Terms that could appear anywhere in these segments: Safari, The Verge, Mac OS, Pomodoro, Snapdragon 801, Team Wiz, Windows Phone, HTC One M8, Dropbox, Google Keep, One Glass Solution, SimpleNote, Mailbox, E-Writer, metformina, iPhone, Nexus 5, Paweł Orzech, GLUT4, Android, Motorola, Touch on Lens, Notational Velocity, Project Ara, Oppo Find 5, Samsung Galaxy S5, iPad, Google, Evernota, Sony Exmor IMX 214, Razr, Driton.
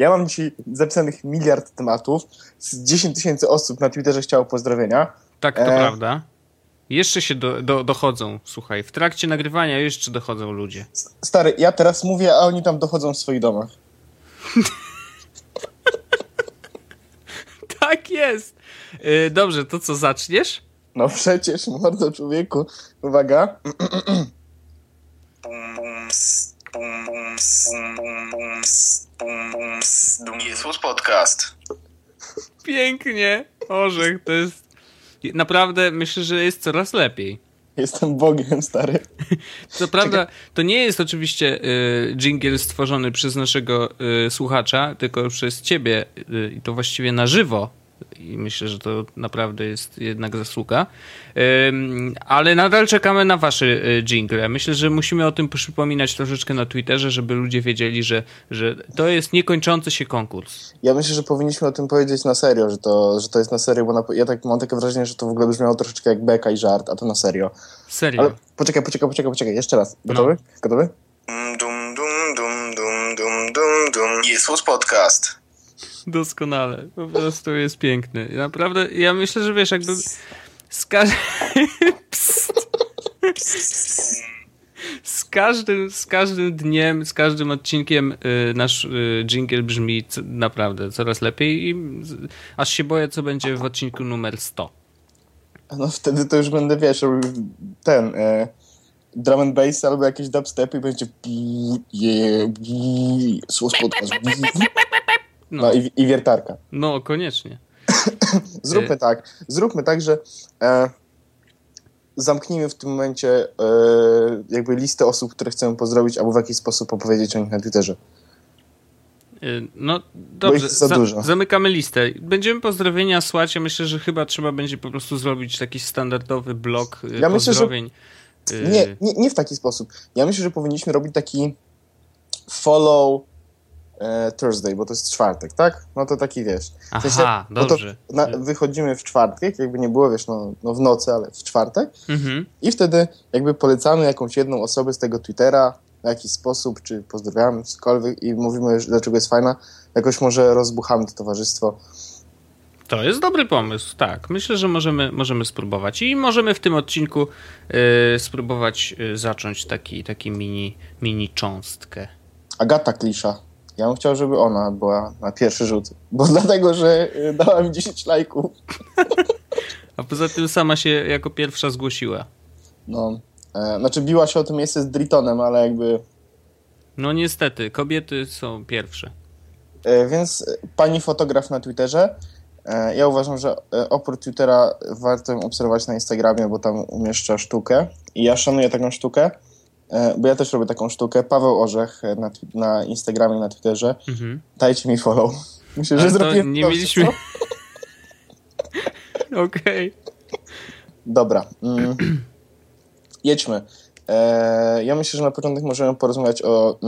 Ja mam dzisiaj zapisanych 1 miliard tematów, 10 000 osób na Twitterze chciało pozdrowienia. Tak, to prawda. Jeszcze się dochodzą, słuchaj, w trakcie nagrywania jeszcze dochodzą ludzie. Stary, ja teraz mówię, a oni tam dochodzą w swoich domach. Tak jest. Dobrze, to co, zaczniesz? No przecież, mordo, człowieku. Uwaga. Jest podcast. Pięknie. Orzech, to jest... Naprawdę myślę, że jest coraz lepiej. Jestem bogiem, stary. Co prawda, to nie jest oczywiście dżingiel stworzony przez naszego słuchacza, tylko przez ciebie i to właściwie na żywo. I myślę, że to naprawdę jest jednak zasługa. Ale nadal czekamy na wasze dżingle. Myślę, że musimy o tym przypominać troszeczkę na Twitterze, żeby ludzie wiedzieli, że to jest niekończący się konkurs. Ja myślę, że powinniśmy o tym powiedzieć na serio, że to jest na serio, bo ja tak mam takie wrażenie, że to w ogóle brzmiało troszeczkę jak beka i żart, a to na serio. Serio. Ale poczekaj, jeszcze raz. Gotowy? No. Gotowy? Dum, dum, dum, dum, dum, dum, dum. Jest podcast. Doskonale, po prostu jest piękny. Naprawdę, ja myślę, że wiesz, jakby z każdym dniem, z każdym odcinkiem nasz dżingiel brzmi naprawdę coraz lepiej i aż się boję, co będzie w odcinku numer 100. No wtedy to już będę, wiesz, ten drum and bass albo jakieś dubstep i będzie słów podcast. No i wiertarka. No, koniecznie. Zróbmy tak, że zamknijmy w tym momencie jakby listę osób, które chcemy pozdrowić, albo w jakiś sposób opowiedzieć o nich na Twitterze. No dobrze, zamykamy listę. Będziemy pozdrowienia słać, ja myślę, że chyba trzeba będzie po prostu zrobić taki standardowy blok pozdrowień. Myślę, że... nie w taki sposób. Ja myślę, że powinniśmy robić taki follow... Thursday, bo to jest czwartek, tak? No to taki, wiesz. W sensie, aha, dobrze. To wychodzimy w czwartek, jakby nie było, wiesz, no w nocy, ale w czwartek. Mhm. I wtedy jakby polecamy jakąś jedną osobę z tego Twittera w jakiś sposób, czy pozdrawiamy cokolwiek i mówimy, dlaczego jest fajna. Jakoś może rozbuchamy to towarzystwo. To jest dobry pomysł, tak. Myślę, że możemy spróbować i możemy w tym odcinku spróbować zacząć taki mini cząstkę. Agata Klisza. Ja bym chciał, żeby ona była na pierwszy rzut, bo dlatego, że dała mi 10 lajków. A poza tym sama się jako pierwsza zgłosiła. No, znaczy biła się o to miejsce z Dritonem, ale jakby... No niestety, kobiety są pierwsze. Więc pani fotograf na Twitterze, ja uważam, że oprócz Twittera warto ją obserwować na Instagramie, bo tam umieszcza sztukę i ja szanuję taką sztukę. Bo ja też robię taką sztukę. Paweł Orzech na Instagramie i na Twitterze. Mhm. Dajcie mi follow. Myślę, że zrobiłem nie to, mieliśmy. Okej. Dobra. Jedźmy. Ja myślę, że na początek możemy porozmawiać o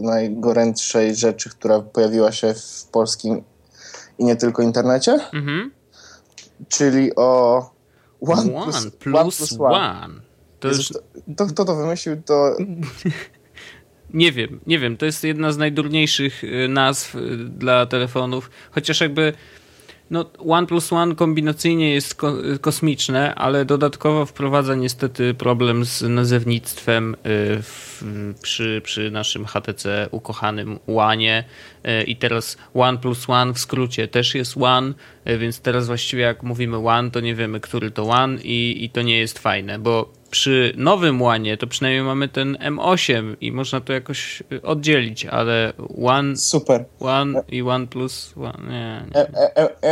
najgorętszej rzeczy, która pojawiła się w polskim i nie tylko internecie. Mhm. Czyli o... OnePlus One. To Jezus, już... Kto to wymyślił, to... Nie wiem. To jest jedna z najdurniejszych nazw dla telefonów. Chociaż jakby OnePlus One kombinacyjnie jest kosmiczne, ale dodatkowo wprowadza niestety problem z nazewnictwem przy naszym HTC ukochanym One'ie. I teraz OnePlus One w skrócie też jest One, więc teraz właściwie jak mówimy One, to nie wiemy, który to One i to nie jest fajne, bo przy nowym One'ie to przynajmniej mamy ten M8 i można to jakoś oddzielić, ale One super. One i OnePlus One. Nie.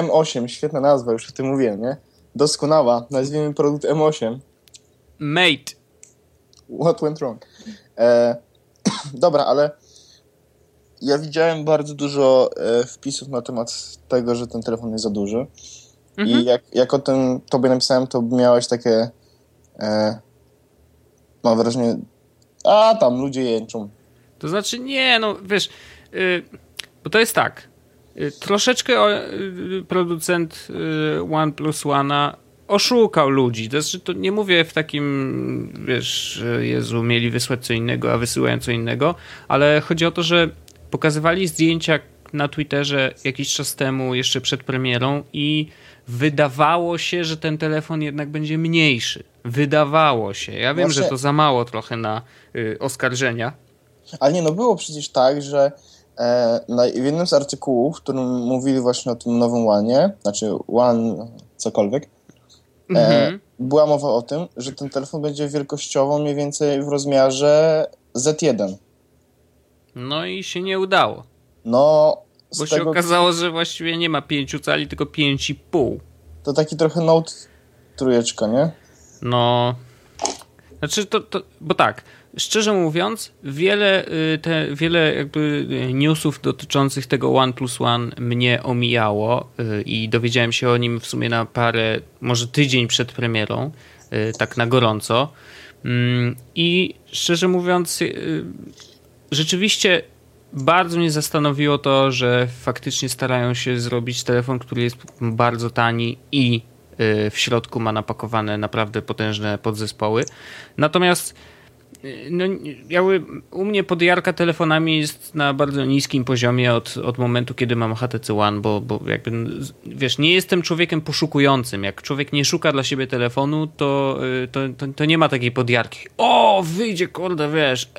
M8, świetna nazwa, już o tym mówiłem, nie? Doskonała, nazwijmy produkt M8. Mate. What went wrong? Dobra, ale ja widziałem bardzo dużo wpisów na temat tego, że ten telefon jest za duży. Mhm. I jak o tym tobie napisałem, to miałeś takie... mam wrażenie, a tam ludzie jęczą. To znaczy nie, wiesz, bo to jest tak, troszeczkę producent OnePlus One'a oszukał ludzi. To znaczy, to nie mówię w takim, wiesz, Jezu, mieli wysłać co innego, a wysyłają co innego, ale chodzi o to, że pokazywali zdjęcia na Twitterze jakiś czas temu, jeszcze przed premierą, i wydawało się, że ten telefon jednak będzie mniejszy. Wydawało się. Ja wiem, że to za mało trochę na oskarżenia. Ale nie, no było przecież tak, że w jednym z artykułów, w którym mówili właśnie o tym nowym One, znaczy One cokolwiek, była mowa o tym, że ten telefon będzie wielkościowo mniej więcej w rozmiarze Z1. No i się nie udało. No, bo się okazało, że właściwie nie ma 5 cali, tylko 5,5. To taki trochę Note trójeczka, nie? No, znaczy to bo tak, szczerze mówiąc, wiele jakby newsów dotyczących tego OnePlus One mnie omijało i dowiedziałem się o nim w sumie na parę, może tydzień przed premierą, tak na gorąco. I szczerze mówiąc, rzeczywiście bardzo mnie zastanowiło to, że faktycznie starają się zrobić telefon, który jest bardzo tani i w środku ma napakowane naprawdę potężne podzespoły. Natomiast no, u mnie podjarka telefonami jest na bardzo niskim poziomie od momentu, kiedy mam HTC One, bo jakby, wiesz, nie jestem człowiekiem poszukującym. Jak człowiek nie szuka dla siebie telefonu, to nie ma takiej podjarki. O, wyjdzie, kurde, wiesz,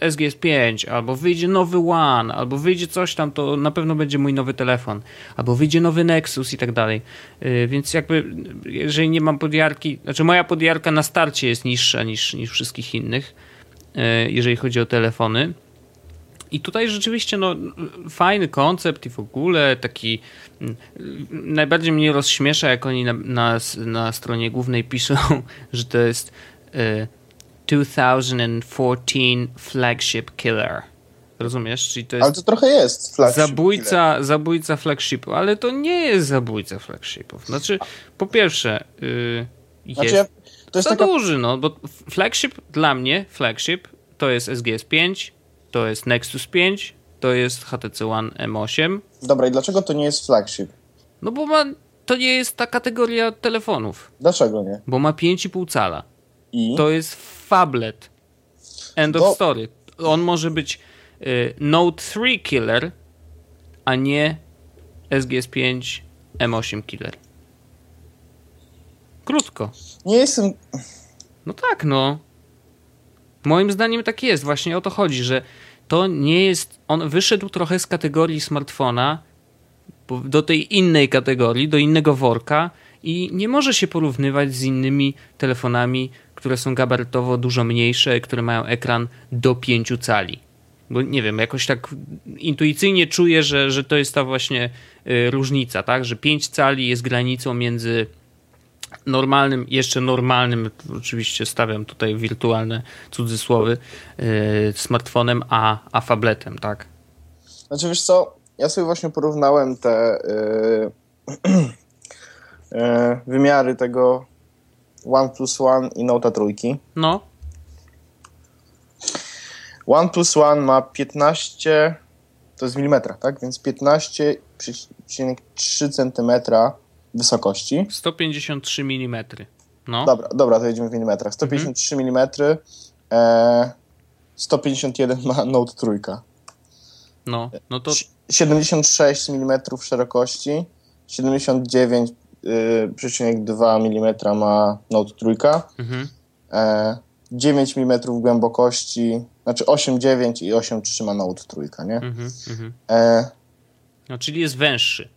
SGS5, albo wyjdzie nowy One, albo wyjdzie coś tam, to na pewno będzie mój nowy telefon, albo wyjdzie nowy Nexus i tak dalej. Więc jakby, jeżeli nie mam podjarki, znaczy moja podjarka na starcie jest niższa niż wszystkich innych, jeżeli chodzi o telefony. I tutaj rzeczywiście no, fajny koncept i w ogóle taki... Najbardziej mnie rozśmiesza, jak oni na stronie głównej piszą, że to jest 2014 flagship killer. Rozumiesz? Czyli to jest, ale to trochę jest flagship zabójca flagshipu, ale to nie jest zabójca flagshipów. Znaczy, po pierwsze... jest... To jest duży, no, bo flagship dla mnie, to jest SGS 5, to jest Nexus 5, to jest HTC One M8. Dobra, i dlaczego to nie jest flagship? No bo to nie jest ta kategoria telefonów. Dlaczego nie? Bo ma 5,5 cala. I? To jest phablet. End of story. On może być Note 3 killer, a nie SGS 5 M8 killer. Krótko. Nie jestem... No tak, no. Moim zdaniem tak jest. Właśnie o to chodzi, że to nie jest... On wyszedł trochę z kategorii smartfona do tej innej kategorii, do innego worka i nie może się porównywać z innymi telefonami, które są gabarytowo dużo mniejsze, które mają ekran do 5 cali. Bo nie wiem, jakoś tak intuicyjnie czuję, że to jest ta właśnie różnica, tak? Że 5 cali jest granicą między... normalnym, oczywiście stawiam tutaj wirtualne cudzysłowy, smartfonem, a phabletem, tak? Znaczy wiesz co, ja sobie właśnie porównałem te wymiary tego OnePlus One i Note'a trójki. No. OnePlus One ma 15, to jest w milimetrach, tak? Więc 15,3 centymetra wysokości. 153 mm. No. Dobra, to jedziemy w milimetrach. 153 mm, 151 ma Note trójka. No to... 76 mm szerokości, 79,2 mm ma Note trójka, 9 mm głębokości, znaczy 8,9 i 8,3 ma Note trójka, nie? No czyli jest węższy.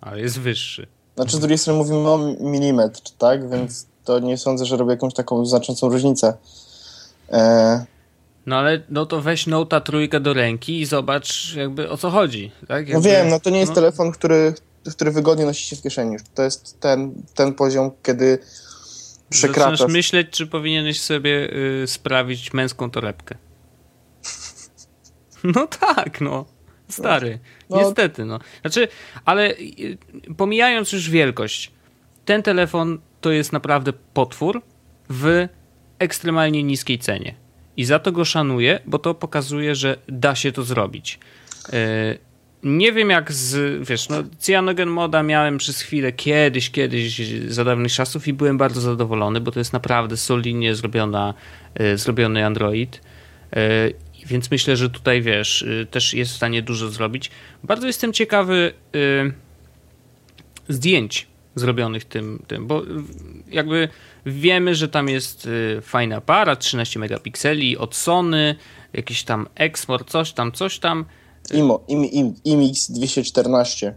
Ale jest wyższy. Znaczy z drugiej strony mówimy o milimetr, tak? Więc to nie sądzę, że robi jakąś taką znaczącą różnicę. No ale no to weź Note'a trójkę do ręki i zobacz jakby o co chodzi, tak? Jakby... No wiem, no to nie jest telefon, który wygodnie nosi się w kieszeni już. To jest ten poziom, kiedy przekraczasz... Zaczynasz myśleć, czy powinieneś sobie sprawić męską torebkę. No tak, no. Stary, niestety, no. Znaczy, ale pomijając już wielkość, ten telefon to jest naprawdę potwór w ekstremalnie niskiej cenie. I za to go szanuję, bo to pokazuje, że da się to zrobić. Nie wiem jak z... Wiesz, no CyanogenModa miałem przez chwilę kiedyś za dawnych czasów i byłem bardzo zadowolony, bo to jest naprawdę solidnie zrobiony Android. Więc myślę, że tutaj, wiesz, też jest w stanie dużo zrobić. Bardzo jestem ciekawy zdjęć zrobionych tym, bo jakby wiemy, że tam jest fajny aparat, 13 megapikseli od Sony, jakiś tam Exmor, coś tam. IMX 214.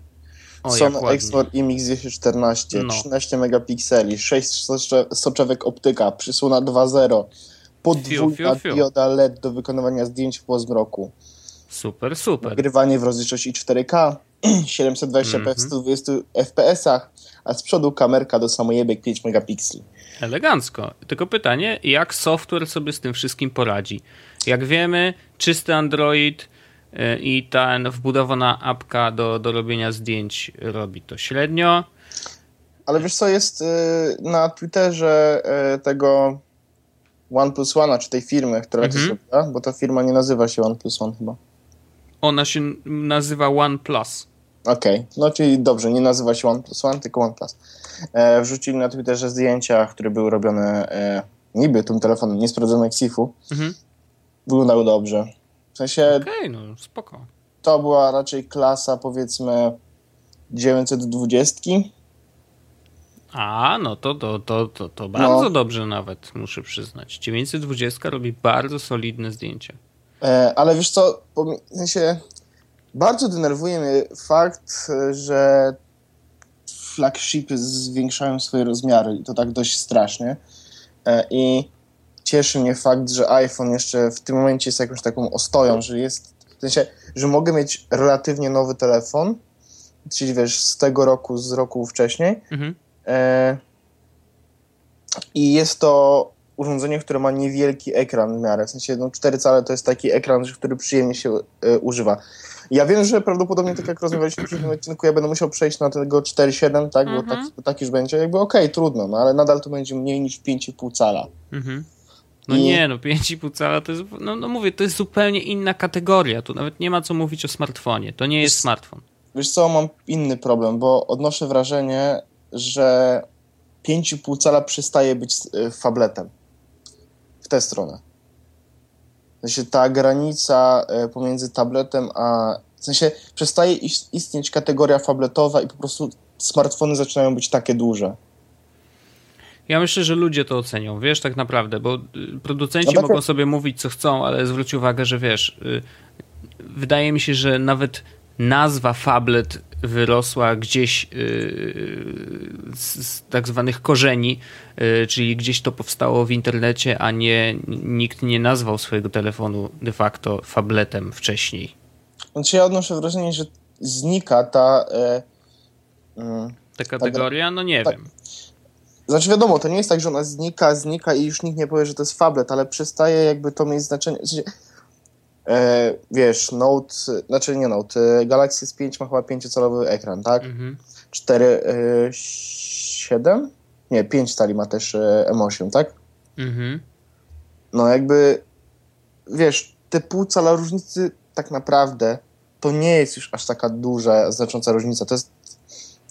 Sony Exmor IMX 214, 13 megapikseli, 6 soczewek optyka, przysłona 2.0, podwójna dioda LED do wykonywania zdjęć w pozmroku. Super. Nagrywanie w rozdzielczości 4K, 720p w 120 fps-ach, a z przodu kamerka do samojebek 5 megapikseli. Elegancko. Tylko pytanie, jak software sobie z tym wszystkim poradzi? Jak wiemy, czysty Android i ta wbudowana apka do robienia zdjęć robi to średnio. Ale wiesz co, jest na Twitterze tego OnePlus One'a, czy tej firmy, która to się robiła, bo ta firma nie nazywa się OnePlus One chyba. Ona się nazywa OnePlus. Okej, no czyli dobrze, nie nazywa się OnePlus One, tylko OnePlus. Wrzucili na Twitterze zdjęcia, które były robione niby tym telefonem, nie sprawdzono XIF-u. Wyglądały dobrze. W sensie... Okej, no spoko. To była raczej klasa, powiedzmy, 920. A, no to bardzo dobrze nawet, muszę przyznać. 920 robi bardzo solidne zdjęcia. Ale wiesz co, w sensie... Bardzo denerwuje mnie fakt, że flagshipy zwiększają swoje rozmiary i to tak dość strasznie. I cieszy mnie fakt, że iPhone jeszcze w tym momencie jest jakąś taką ostoją, że jest, w sensie, że mogę mieć relatywnie nowy telefon, czyli wiesz, z tego roku, z roku wcześniej. I jest to urządzenie, które ma niewielki ekran w miarę. W sensie, no 4 cale to jest taki ekran, który przyjemnie się używa. Ja wiem, że prawdopodobnie, tak jak rozmawialiśmy w tym odcinku, ja będę musiał przejść na tego 4.7, tak? Bo tak już będzie. Jakby okej, trudno, no ale nadal to będzie mniej niż 5,5 cala. No i... 5,5 cala to jest, no mówię, to jest zupełnie inna kategoria. Tu nawet nie ma co mówić o smartfonie. To nie jest smartfon. Wiesz co, mam inny problem, bo odnoszę wrażenie, że 5,5 cala przestaje być fabletem. W tę stronę. W sensie ta granica pomiędzy tabletem a... W sensie przestaje istnieć kategoria fabletowa i po prostu smartfony zaczynają być takie duże. Ja myślę, że ludzie to ocenią, wiesz, tak naprawdę, bo producenci mogą sobie mówić co chcą, ale zwróć uwagę, że wiesz, wydaje mi się, że nawet nazwa fablet wyrosła gdzieś z tak zwanych korzeni, czyli gdzieś to powstało w internecie, a nie nikt nie nazwał swojego telefonu de facto fabletem wcześniej. Znaczy ja odnoszę wrażenie, że znika ta kategoria? No nie wiem. Znaczy wiadomo, to nie jest tak, że ona znika i już nikt nie powie, że to jest fablet, ale przestaje jakby to mieć znaczenie. Znaczy, wiesz, Galaxy S5 ma chyba 5-calowy ekran, tak? 4,7? Nie, 5 cali ma też M8, tak? No jakby, wiesz, te pół cala różnicy tak naprawdę to nie jest już aż taka duża, znacząca różnica.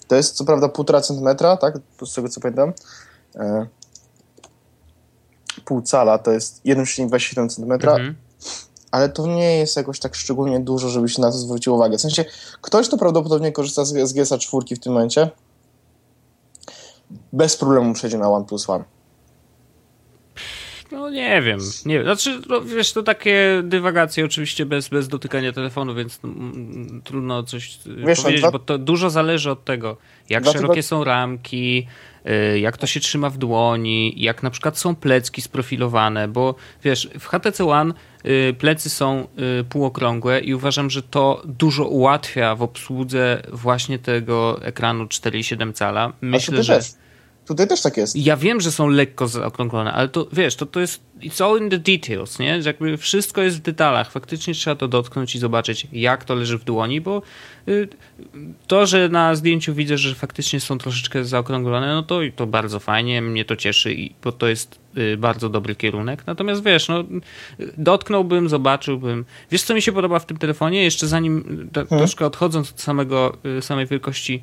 To jest co prawda 1,5 centymetra, tak? Z tego co pamiętam. Pół cala to jest 1,27 centymetra. Ale to nie jest jakoś tak szczególnie dużo, żeby się na to zwróciło uwagę. W sensie, ktoś to prawdopodobnie korzysta z GSA 4 w tym momencie, bez problemu przejdzie na OnePlus One. No nie wiem. Znaczy, no, wiesz, to takie dywagacje oczywiście bez dotykania telefonu, więc trudno coś powiedzieć, bo to dużo zależy od tego, jak szerokie są ramki, jak to się trzyma w dłoni, jak na przykład są plecki sprofilowane, bo wiesz, w HTC One plecy są półokrągłe i uważam, że to dużo ułatwia w obsłudze właśnie tego ekranu 4,7 cala. Myślę, że Tutaj też tak jest. Ja wiem, że są lekko zaokrąglone, ale to wiesz, to jest it's all in the details, nie? Że jakby wszystko jest w detalach. Faktycznie trzeba to dotknąć i zobaczyć, jak to leży w dłoni, bo to, że na zdjęciu widzę, że faktycznie są troszeczkę zaokrąglone, no to bardzo fajnie, mnie to cieszy, bo to jest bardzo dobry kierunek. Natomiast wiesz, no dotknąłbym, zobaczyłbym. Wiesz, co mi się podoba w tym telefonie? Jeszcze zanim troszkę odchodząc od samej wielkości,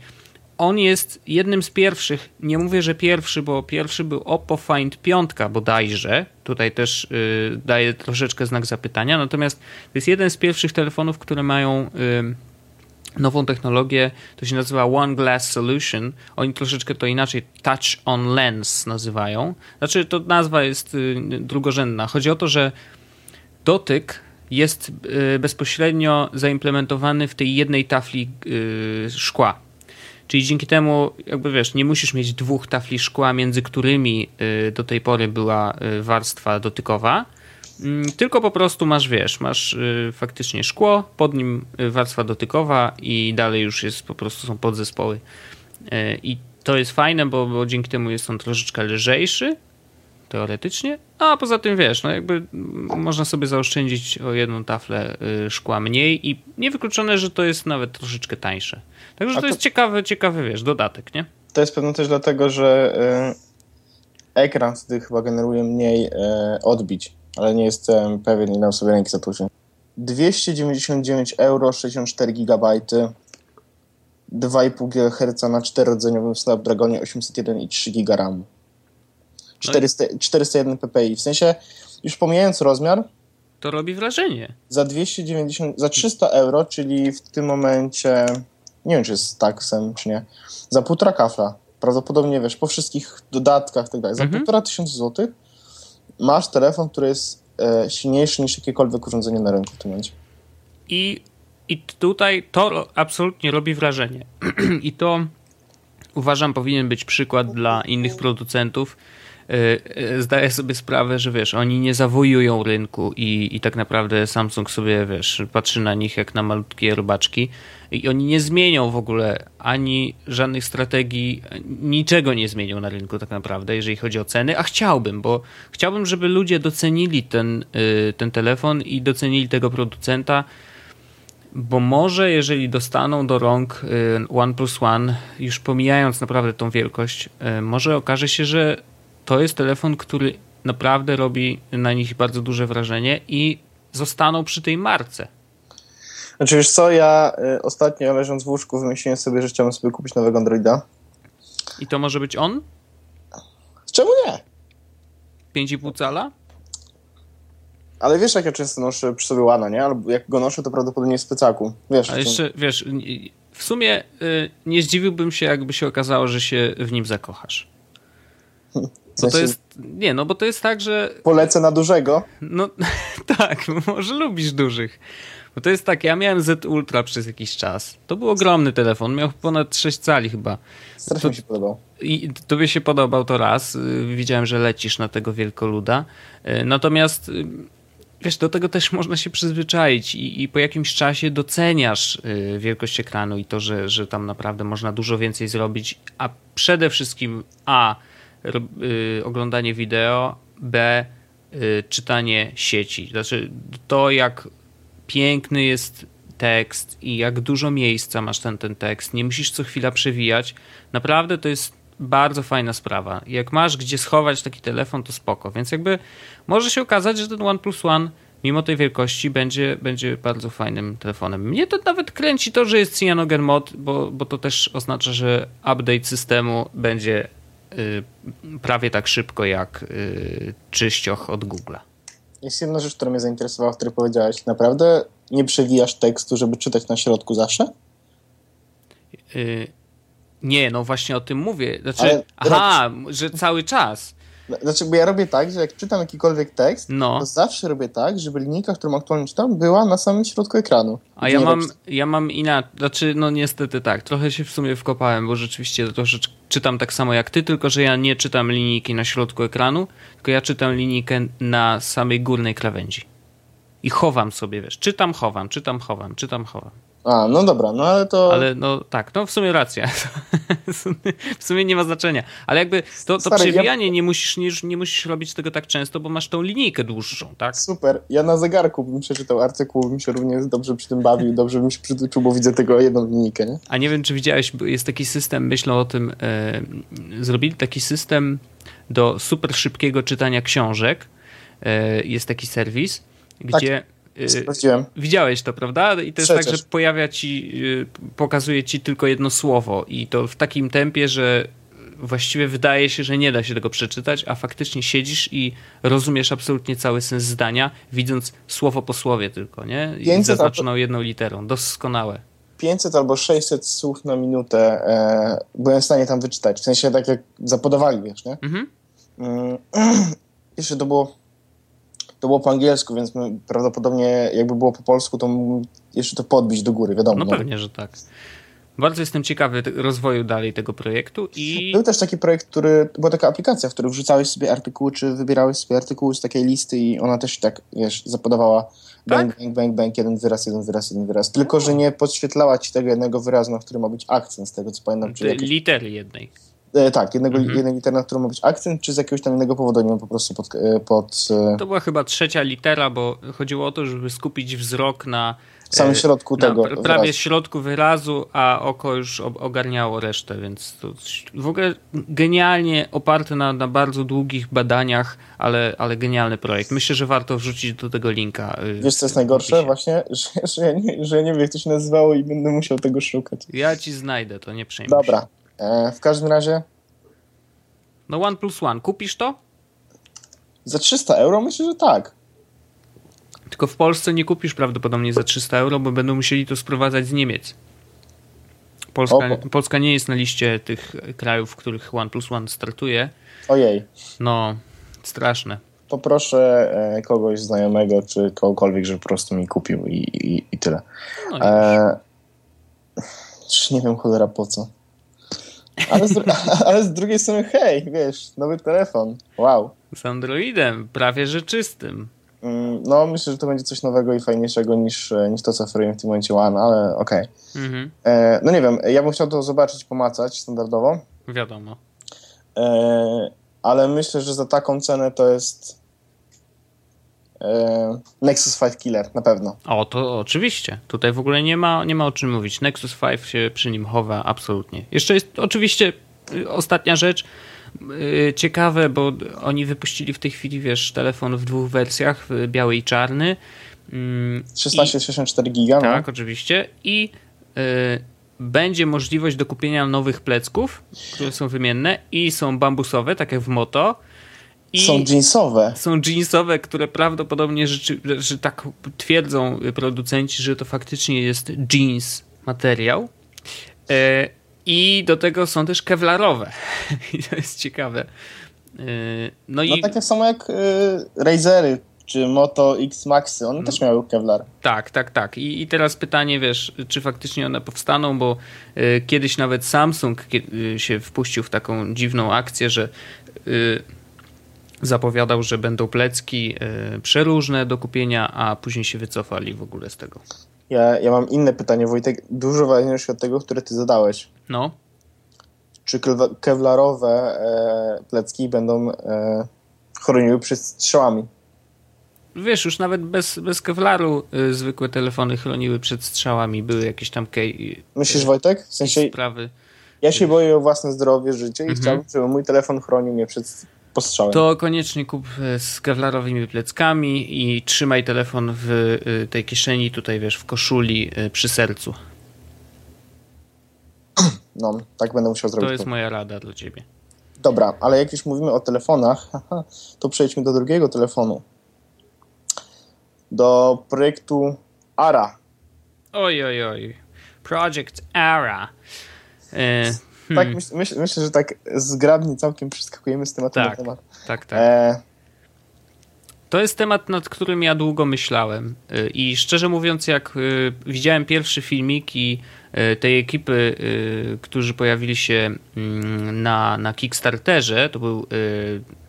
on jest jednym z pierwszych, nie mówię, że pierwszy, bo pierwszy był Oppo Find 5 bodajże, tutaj też daje troszeczkę znak zapytania, natomiast to jest jeden z pierwszych telefonów, które mają nową technologię, to się nazywa One Glass Solution, oni troszeczkę to inaczej Touch on Lens nazywają, znaczy to nazwa jest drugorzędna, chodzi o to, że dotyk jest bezpośrednio zaimplementowany w tej jednej tafli szkła. Czyli dzięki temu, jakby wiesz, nie musisz mieć dwóch tafli szkła, między którymi do tej pory była warstwa dotykowa, tylko po prostu masz faktycznie szkło, pod nim warstwa dotykowa i dalej już jest, po prostu są podzespoły. I to jest fajne, bo dzięki temu jest on troszeczkę lżejszy, teoretycznie, a poza tym wiesz, no jakby można sobie zaoszczędzić o jedną taflę szkła mniej i niewykluczone, że to jest nawet troszeczkę tańsze. Także to jest ciekawy, wiesz, dodatek, nie? To jest pewno też dlatego, że ekran z tych chyba generuje mniej odbić, ale nie jestem pewien, nie dam sobie ręki zatłuczyć. 299 €, 64 GB, 2,5 GHz na 4-rdzeniowym Snapdragonie 801 i 3 GB RAM. 401 ppi, w sensie już pomijając rozmiar, to robi wrażenie. Za 300 €, czyli w tym momencie, nie wiem czy jest z taksem czy nie, za 1,5 kafla, prawdopodobnie wiesz, po wszystkich dodatkach tak dalej, za 1500 zł masz telefon, który jest silniejszy niż jakiekolwiek urządzenie na rynku w tym momencie. I tutaj to absolutnie robi wrażenie. I to uważam powinien być przykład dla innych producentów. Zdaję sobie sprawę, że wiesz, oni nie zawojują rynku i tak naprawdę Samsung sobie, wiesz, patrzy na nich jak na malutkie robaczki i oni nie zmienią w ogóle ani żadnych strategii, niczego nie zmienią na rynku tak naprawdę, jeżeli chodzi o ceny, a chciałbym, bo chciałbym, żeby ludzie docenili ten telefon i docenili tego producenta, bo może jeżeli dostaną do rąk OnePlus One, już pomijając naprawdę tą wielkość, może okaże się, że to jest telefon, który naprawdę robi na nich bardzo duże wrażenie i zostaną przy tej marce. Znaczy wiesz co, ja ostatnio leżąc w łóżku wymyśliłem sobie, że chciałem sobie kupić nowego Androida. I to może być on? Czemu nie? 5,5 cala? Ale wiesz, jak ja często noszę przy sobie Łana, nie? Albo jak go noszę, to prawdopodobnie jest w plecaku. Wiesz, ale jeszcze, wiesz, w sumie nie zdziwiłbym się, jakby się okazało, że się w nim zakochasz. W sensie, bo to jest tak, że... Polecę na dużego? No tak, może lubisz dużych. Bo to jest tak, ja miałem Z Ultra przez jakiś czas. To był ogromny telefon, miał ponad 6 cali chyba. Strasznie mi się podobał. I tobie się podobał to raz. Widziałem, że lecisz na tego wielkoluda. Natomiast... Wiesz, do tego też można się przyzwyczaić i po jakimś czasie doceniasz wielkość ekranu i to, że tam naprawdę można dużo więcej zrobić, a przede wszystkim oglądanie wideo, czytanie sieci. Znaczy to, jak piękny jest tekst i jak dużo miejsca masz ten tekst, nie musisz co chwila przewijać. Naprawdę to jest bardzo fajna sprawa. Jak masz gdzie schować taki telefon, to spoko. Więc jakby może się okazać, że ten OnePlus One mimo tej wielkości będzie bardzo fajnym telefonem. Mnie to nawet kręci to, że jest CyanogenMod, bo to też oznacza, że update systemu będzie prawie tak szybko jak czyścioch od Google'a. Jest jedna rzecz, która mnie zainteresowała, o której powiedziałeś. Naprawdę nie przewijasz tekstu, żeby czytać na środku zawsze? Nie, no właśnie o tym mówię. Znaczy, że cały czas. Znaczy, bo ja robię tak, że jak czytam jakikolwiek tekst, to zawsze robię tak, żeby linijka, którą aktualnie czytam, była na samym środku ekranu. A ja mam inaczej. Znaczy, no niestety tak. Trochę się w sumie wkopałem, bo rzeczywiście troszeczkę czytam tak samo jak ty, tylko że ja nie czytam linijki na środku ekranu, tylko ja czytam linijkę na samej górnej krawędzi. I chowam sobie, wiesz, czytam, chowam. A, no dobra, no ale to... Ale no tak, no w sumie racja. W sumie nie ma znaczenia. Ale jakby to przewijanie nie musisz robić tego tak często, bo masz tą linijkę dłuższą, tak? Super. Ja na zegarku bym przeczytał artykuł, bym się również dobrze przy tym bawił, dobrze bym się przytyczuł, bo widzę tylko jedną linijkę, nie? A nie wiem, czy widziałeś, jest taki system, myślę o tym, zrobili taki system do super szybkiego czytania książek. Jest taki serwis, gdzie... Tak. Widziałeś to, prawda? I to jest tak, że pojawia ci, pokazuje ci tylko jedno słowo i to w takim tempie, że właściwie wydaje się, że nie da się tego przeczytać, a faktycznie siedzisz i rozumiesz absolutnie cały sens zdania, widząc słowo po słowie tylko, nie? I zaznaczoną jedną literą. Doskonałe. 500 albo 600 słów na minutę byłem w stanie tam wyczytać. W sensie tak jak zapodawali, wiesz, nie? Mhm. Jeszcze to było po angielsku, więc prawdopodobnie jakby było po polsku, to jeszcze to podbić do góry, wiadomo. No pewnie, że tak. Bardzo jestem ciekawy rozwoju dalej tego projektu i... Był też taki projekt, była taka aplikacja, w której wrzucałeś sobie artykuły, czy wybierałeś sobie artykuły z takiej listy i ona też tak, wiesz, zapodawała bang, bang, bang, bang, jeden wyraz, jeden wyraz, jeden wyraz. Tylko, że nie podświetlała ci tego jednego wyrazu, na który ma być akcent, z tego co pamiętam. Czyli jakieś... Litery jednej. Tak, jednej litery, na którą ma być akcent, czy z jakiegoś tam innego powodu nie mam po prostu pod... To była chyba trzecia litera, bo chodziło o to, żeby skupić wzrok na... W samym środku tego prawie wyrazu. Środku wyrazu, a oko już ogarniało resztę, więc to w ogóle genialnie oparte na bardzo długich badaniach, ale genialny projekt. Myślę, że warto wrzucić do tego linka. Wiesz co jest najgorsze właśnie? Że ja nie wiem jak to się nazywało i będę musiał tego szukać. Ja ci znajdę, to nie przejmuj się. Dobra. W każdym razie... No OnePlus One, kupisz to? Za 300 euro? Myślę, że tak. Tylko w Polsce nie kupisz prawdopodobnie za 300 euro, bo będą musieli to sprowadzać z Niemiec. Polska nie jest na liście tych krajów, w których OnePlus One startuje. Ojej. No, straszne. Poproszę kogoś znajomego, czy kogokolwiek, żeby po prostu mi kupił i tyle. No, nie wiem cholera po co. Ale z drugiej strony, hej, wiesz, nowy telefon, wow. Z Androidem, prawie rzeczystym. No, myślę, że to będzie coś nowego i fajniejszego niż to, co oferuje w tym momencie One, ale okej. Okay. Mhm. No nie wiem, ja bym chciał to zobaczyć, pomacać standardowo. Wiadomo. Ale myślę, że za taką cenę to jest Nexus 5 killer, na pewno. O, to oczywiście. Tutaj w ogóle nie ma o czym mówić. Nexus 5 się przy nim chowa absolutnie. Jeszcze jest oczywiście ostatnia rzecz. Ciekawe, bo oni wypuścili w tej chwili, wiesz, telefon w dwóch wersjach, biały i czarny. 1664 giga. Tak, oczywiście. I będzie możliwość do kupienia nowych plecków, które są wymienne i są bambusowe, tak jak w Moto. I są jeansowe, które prawdopodobnie, że tak twierdzą producenci, że to faktycznie jest jeans materiał. I do tego są też kewlarowe. I to jest ciekawe. No i takie samo jak Razery czy Moto X Maxy, one też miały kewlar. Tak. I teraz pytanie, wiesz, czy faktycznie one powstaną, bo kiedyś nawet Samsung się wpuścił w taką dziwną akcję, że zapowiadał, że będą plecki przeróżne do kupienia, a później się wycofali w ogóle z tego. Ja mam inne pytanie, Wojtek, dużo ważniejsze od tego, które ty zadałeś. No. Czy kewlarowe plecki będą chroniły przed strzałami? Wiesz, już nawet bez kewlaru zwykłe telefony chroniły przed strzałami. Były jakieś tam Myślisz, Wojtek? W sensie sprawy. Ja się boję o własne zdrowie, życie i chciałbym, żeby mój telefon chronił mnie przed postrzałem. To koniecznie kup z kewlarowymi pleckami i trzymaj telefon w tej kieszeni, tutaj wiesz, w koszuli przy sercu. No, tak będę musiał zrobić. To jest moja rada dla ciebie. Dobra, ale jak już mówimy o telefonach, to przejdźmy do drugiego telefonu. Do projektu Ara. Oj. Project Ara. Tak, myślę, że tak zgrabnie całkiem przeskakujemy z tematu do tematu. Tak. To jest temat, nad którym ja długo myślałem i szczerze mówiąc, jak widziałem pierwszy filmik i tej ekipy, którzy pojawili się na Kickstarterze, to był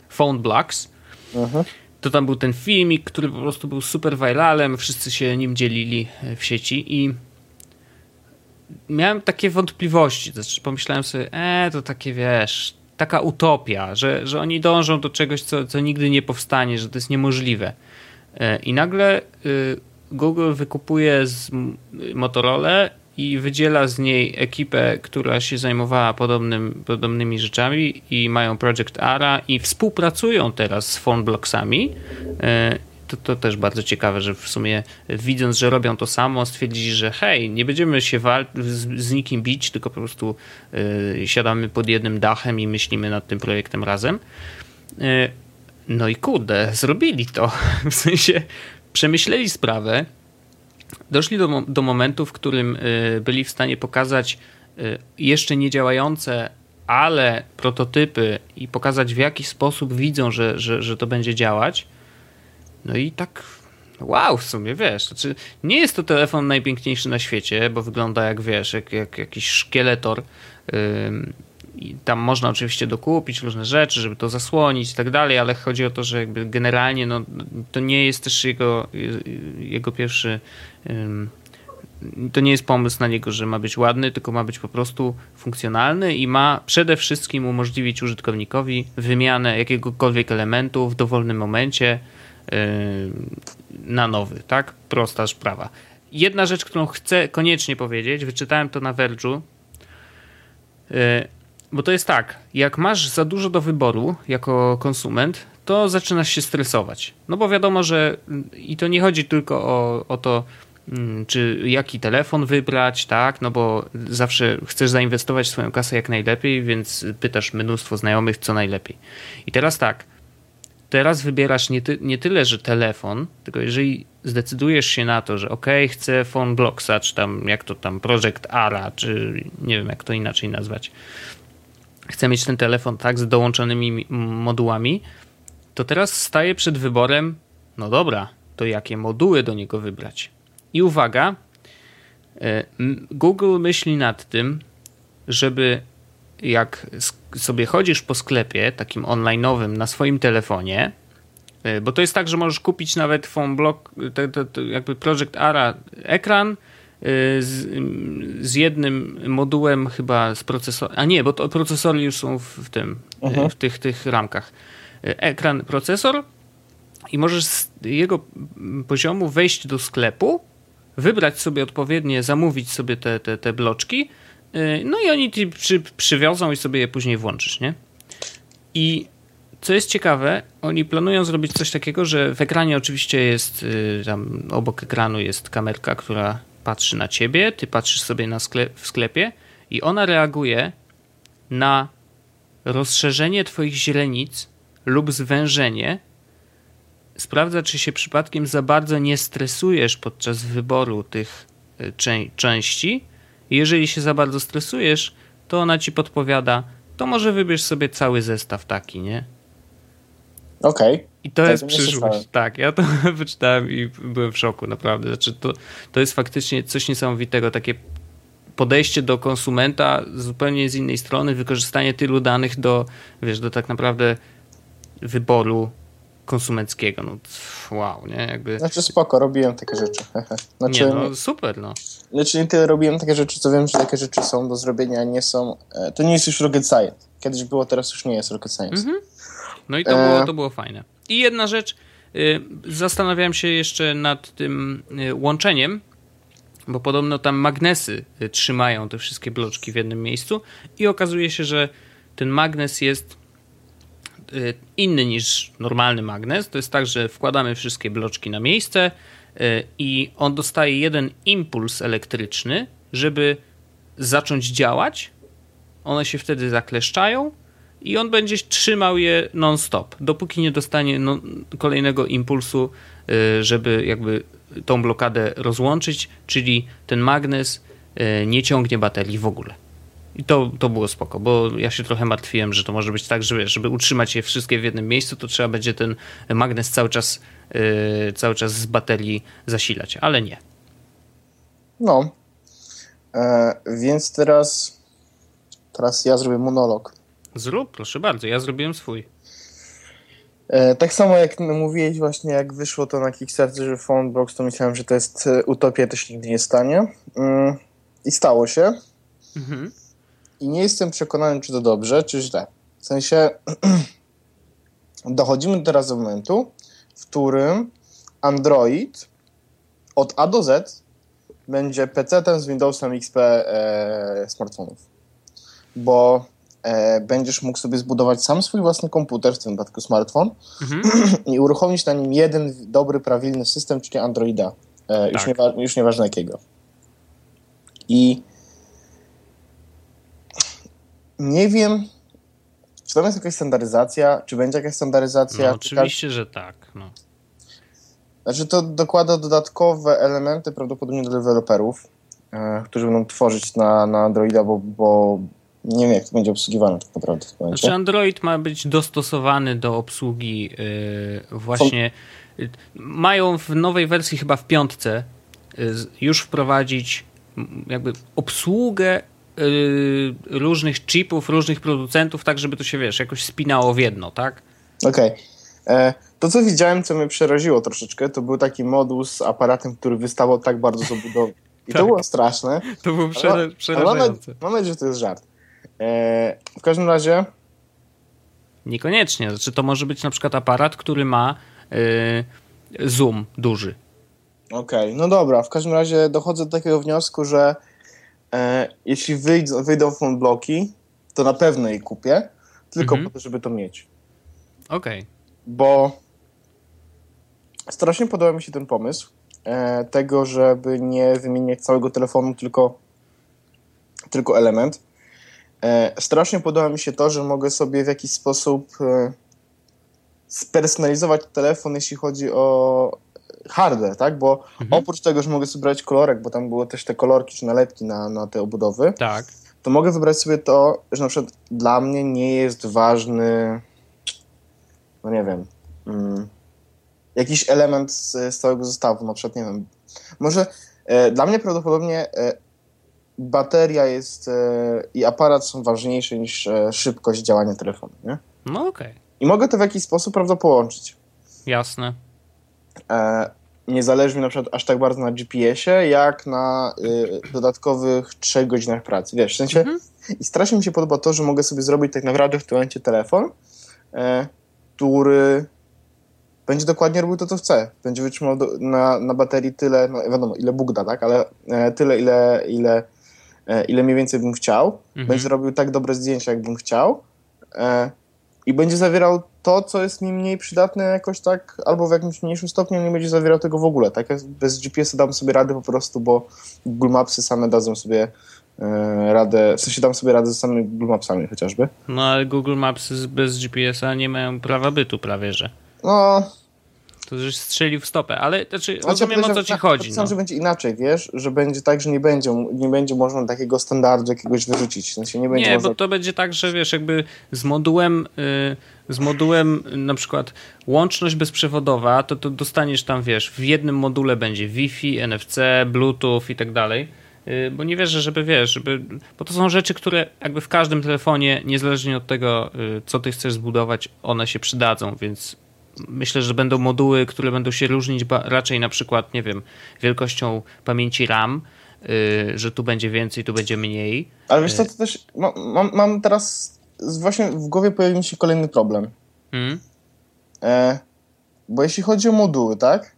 Phonebloks, to tam był ten filmik, który po prostu był super viralem, wszyscy się nim dzielili w sieci i miałem takie wątpliwości, znaczy pomyślałem sobie, to takie wiesz, taka utopia, że oni dążą do czegoś, co nigdy nie powstanie, że to jest niemożliwe. I nagle Google wykupuje z Motorola i wydziela z niej ekipę, która się zajmowała podobnymi rzeczami i mają Project Ara i współpracują teraz z Phonebloksami. To też bardzo ciekawe, że w sumie widząc, że robią to samo, stwierdzili, że hej, nie będziemy się z nikim bić, tylko po prostu siadamy pod jednym dachem i myślimy nad tym projektem razem. No i kurde, zrobili to. W sensie przemyśleli sprawę, doszli do momentu, w którym byli w stanie pokazać jeszcze nie działające, ale prototypy i pokazać w jaki sposób widzą, że to będzie działać. No i tak wow, w sumie wiesz, znaczy nie jest to telefon najpiękniejszy na świecie, bo wygląda jak wiesz, jak jakiś szkieletor. I tam można oczywiście dokupić różne rzeczy, żeby to zasłonić i tak dalej, ale chodzi o to, że jakby generalnie no, to nie jest też jego pierwszy, to nie jest pomysł na niego, że ma być ładny, tylko ma być po prostu funkcjonalny i ma przede wszystkim umożliwić użytkownikowi wymianę jakiegokolwiek elementu w dowolnym momencie na nowy, tak? Prosta sprawa. Jedna rzecz, którą chcę koniecznie powiedzieć, wyczytałem to na Verge'u, bo to jest tak, jak masz za dużo do wyboru jako konsument, to zaczynasz się stresować. No bo wiadomo, że i to nie chodzi tylko o to, czy jaki telefon wybrać, tak? No bo zawsze chcesz zainwestować swoją kasę jak najlepiej, więc pytasz mnóstwo znajomych, co najlepiej. I teraz tak, teraz wybierasz nie tyle, że telefon, tylko jeżeli zdecydujesz się na to, że okej, chcę Phonebloxa, czy tam jak to tam Project Ara, czy nie wiem jak to inaczej nazwać, chcę mieć ten telefon tak z dołączonymi modułami, to teraz staję przed wyborem, no dobra, to jakie moduły do niego wybrać. I uwaga, Google myśli nad tym, żeby jak sobie chodzisz po sklepie takim online'owym na swoim telefonie, bo to jest tak, że możesz kupić nawet Phonebloks, jakby Project Ara ekran, z jednym modułem chyba z procesorem, a nie, bo to procesory już są w tym, w tych ramkach. Ekran, procesor i możesz z jego poziomu wejść do sklepu, wybrać sobie odpowiednie, zamówić sobie te bloczki, no i oni ci przywiozą i sobie je później włączysz, nie? I co jest ciekawe, oni planują zrobić coś takiego, że w ekranie oczywiście jest, tam obok ekranu jest kamerka, która patrzy na ciebie, ty patrzysz sobie w sklepie i ona reaguje na rozszerzenie twoich źrenic lub zwężenie. Sprawdza, czy się przypadkiem za bardzo nie stresujesz podczas wyboru tych części. Jeżeli się za bardzo stresujesz, to ona ci podpowiada, to może wybierz sobie cały zestaw taki, nie? Okej. I to jest przyszłość. Tak, ja to wyczytałem i byłem w szoku, naprawdę. Znaczy to jest faktycznie coś niesamowitego, takie podejście do konsumenta zupełnie z innej strony, wykorzystanie tylu danych do tak naprawdę wyboru konsumenckiego. No wow, nie? Jakby... Znaczy spoko, robiłem takie rzeczy. Znaczy, nie, no super, no. Znaczy nie tyle robiłem takie rzeczy, co wiem, że takie rzeczy są do zrobienia, nie są... To nie jest już rocket science. Kiedyś było, teraz już nie jest rocket science. Mhm. No i to było fajne. I jedna rzecz, zastanawiałem się jeszcze nad tym łączeniem, bo podobno tam magnesy trzymają te wszystkie bloczki w jednym miejscu i okazuje się, że ten magnes jest inny niż normalny magnes. To jest tak, że wkładamy wszystkie bloczki na miejsce i on dostaje jeden impuls elektryczny, żeby zacząć działać. One się wtedy zakleszczają i on będzie trzymał je non-stop, dopóki nie dostanie kolejnego impulsu, żeby jakby tą blokadę rozłączyć, czyli ten magnes nie ciągnie baterii w ogóle. I to było spoko, bo ja się trochę martwiłem, że to może być tak, że żeby utrzymać je wszystkie w jednym miejscu, to trzeba będzie ten magnes cały czas z baterii zasilać, ale nie. No, więc teraz ja zrobię monolog. Zrób, proszę bardzo, ja zrobiłem swój. Tak samo jak mówiłeś właśnie, jak wyszło to na Kickstarterze Phonebloks, to myślałem, że to jest utopia, to się nigdy nie stanie. I stało się. Mhm. I nie jestem przekonany, czy to dobrze, czy źle. W sensie dochodzimy teraz do momentu, w którym Android od A do Z będzie PC-tem z Windowsem XP smartfonów. Bo będziesz mógł sobie zbudować sam swój własny komputer, w tym wypadku smartfon, i uruchomić na nim jeden dobry, prawilny system, czyli Androida. Już nieważne jakiego. I nie wiem, czy tam jest jakaś standaryzacja, czy będzie jakaś standaryzacja. No, oczywiście, że tak. No. Znaczy to dokłada dodatkowe elementy prawdopodobnie do deweloperów, którzy będą tworzyć na Androida, bo nie wiem, jak to będzie obsługiwane tak naprawdę w tym momencie. Znaczy Android ma być dostosowany do obsługi właśnie... Mają w nowej wersji, chyba w 5, już wprowadzić jakby obsługę różnych chipów, różnych producentów, tak żeby to się, wiesz, jakoś spinało w jedno, tak? Okej. To, co widziałem, co mnie przeraziło troszeczkę, to był taki moduł z aparatem, który wystawał tak bardzo z obudowy. I tak. To było straszne. To było przerażające. Mam nadzieję, że to jest żart. W każdym razie... Niekoniecznie. Znaczy, to może być na przykład aparat, który ma zoom duży. Okej, no dobra. W każdym razie dochodzę do takiego wniosku, że jeśli wyjdą Phonebloki, to na pewno je kupię, tylko po to, żeby to mieć. Okej. Bo strasznie podoba mi się ten pomysł tego, żeby nie wymieniać całego telefonu, tylko element. Strasznie podoba mi się to, że mogę sobie w jakiś sposób spersonalizować telefon, jeśli chodzi o hardware, tak? Bo oprócz tego, że mogę sobie brać kolorek, bo tam były też te kolorki czy nalepki na te obudowy, tak, to mogę wybrać sobie to, że na przykład dla mnie nie jest ważny, no nie wiem, jakiś element z całego zestawu, na przykład, nie wiem, może dla mnie prawdopodobnie bateria jest i aparat są ważniejsze niż szybkość działania telefonu, nie? No okej. I mogę to w jakiś sposób, prawda, połączyć. Jasne. Nie zależy mi na przykład aż tak bardzo na GPS-ie, jak na dodatkowych 3 godzinach pracy, wiesz, w sensie, i strasznie mi się podoba to, że mogę sobie zrobić tak naprawdę w tym momencie telefon, który będzie dokładnie robił to, co chce. Będzie wytrzymał na baterii tyle, no wiadomo, ile Bóg da, tak? Ale tyle, ile mniej więcej bym chciał. Będzie robił tak dobre zdjęcia, jak bym chciał. I będzie zawierał to, co jest mi mniej przydatne jakoś tak, albo w jakimś mniejszym stopniu nie będzie zawierał tego w ogóle, tak? Bez GPS-a dam sobie radę po prostu, bo Google Mapsy same dadzą sobie radę, w sensie dam sobie radę z samymi Google Mapsami chociażby. No ale Google Mapsy bez GPS-a nie mają prawa bytu prawie, że. No. To żeś strzelił w stopę, ale znaczy, rozumiem, o co ci chodzi. Myślę, że będzie inaczej, wiesz, że będzie tak, że nie będzie można takiego standardu jakiegoś wyrzucić. W sensie nie, będzie można... bo to będzie tak, że wiesz, jakby z modułem na przykład łączność bezprzewodowa, to dostaniesz tam, wiesz, w jednym module będzie Wi-Fi, NFC, Bluetooth i tak dalej. Bo nie wierzę, bo to są rzeczy, które jakby w każdym telefonie, niezależnie od tego, co ty chcesz zbudować, one się przydadzą, więc myślę, że będą moduły, które będą się różnić raczej na przykład, nie wiem, wielkością pamięci RAM, że tu będzie więcej, tu będzie mniej. Ale wiesz co, to też mam teraz, właśnie w głowie pojawił mi się kolejny problem. Bo jeśli chodzi o moduły, tak?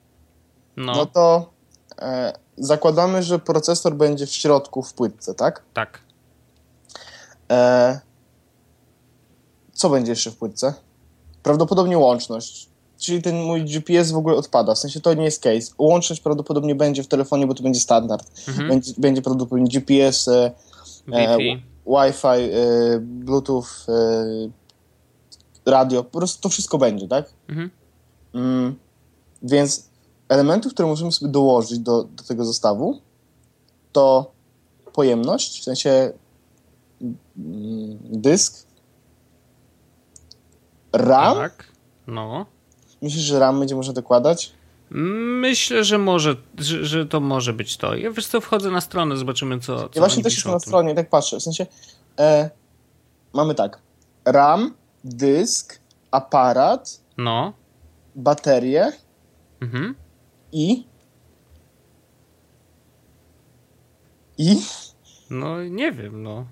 No to... zakładamy, że procesor będzie w środku w płytce, tak? Tak. Co będzie jeszcze w płytce? Prawdopodobnie łączność. Czyli ten mój GPS w ogóle odpada. W sensie to nie jest case. Łączność prawdopodobnie będzie w telefonie, bo to będzie standard. Będzie prawdopodobnie GPS, Wi-Fi, Bluetooth, radio. Po prostu to wszystko będzie, tak? Więc elementów, które musimy sobie dołożyć do tego zestawu, to pojemność, w sensie dysk, RAM. Tak, no. Myślisz, że RAM będzie można dokładać? Myślę, że może, że to może być to. Ja wiesz co, wchodzę na stronę, zobaczymy co ja właśnie też jestem na stronie, tak patrzę, w sensie mamy tak, RAM, dysk, aparat, no, baterię, I No nie wiem, no.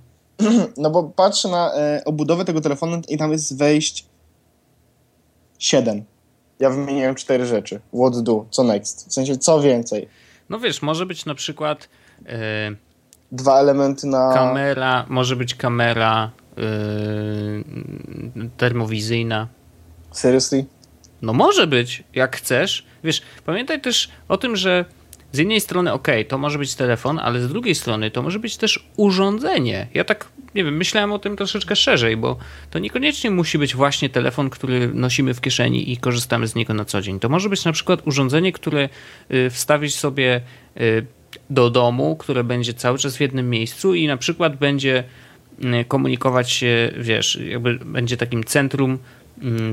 No bo patrzę na obudowę tego telefonu i tam jest wejść 7. Ja wymieniłem 4 rzeczy. What do? Co next? W sensie co więcej? No wiesz, może być na przykład... dwa elementy na... Kamera, może być kamera termowizyjna. Seriously? No może być, jak chcesz. Wiesz, pamiętaj też o tym, że z jednej strony okej, to może być telefon, ale z drugiej strony to może być też urządzenie. Ja tak, nie wiem, myślałem o tym troszeczkę szerzej, bo to niekoniecznie musi być właśnie telefon, który nosimy w kieszeni i korzystamy z niego na co dzień. To może być na przykład urządzenie, które wstawisz sobie do domu, które będzie cały czas w jednym miejscu i na przykład będzie komunikować się, wiesz, jakby będzie takim centrum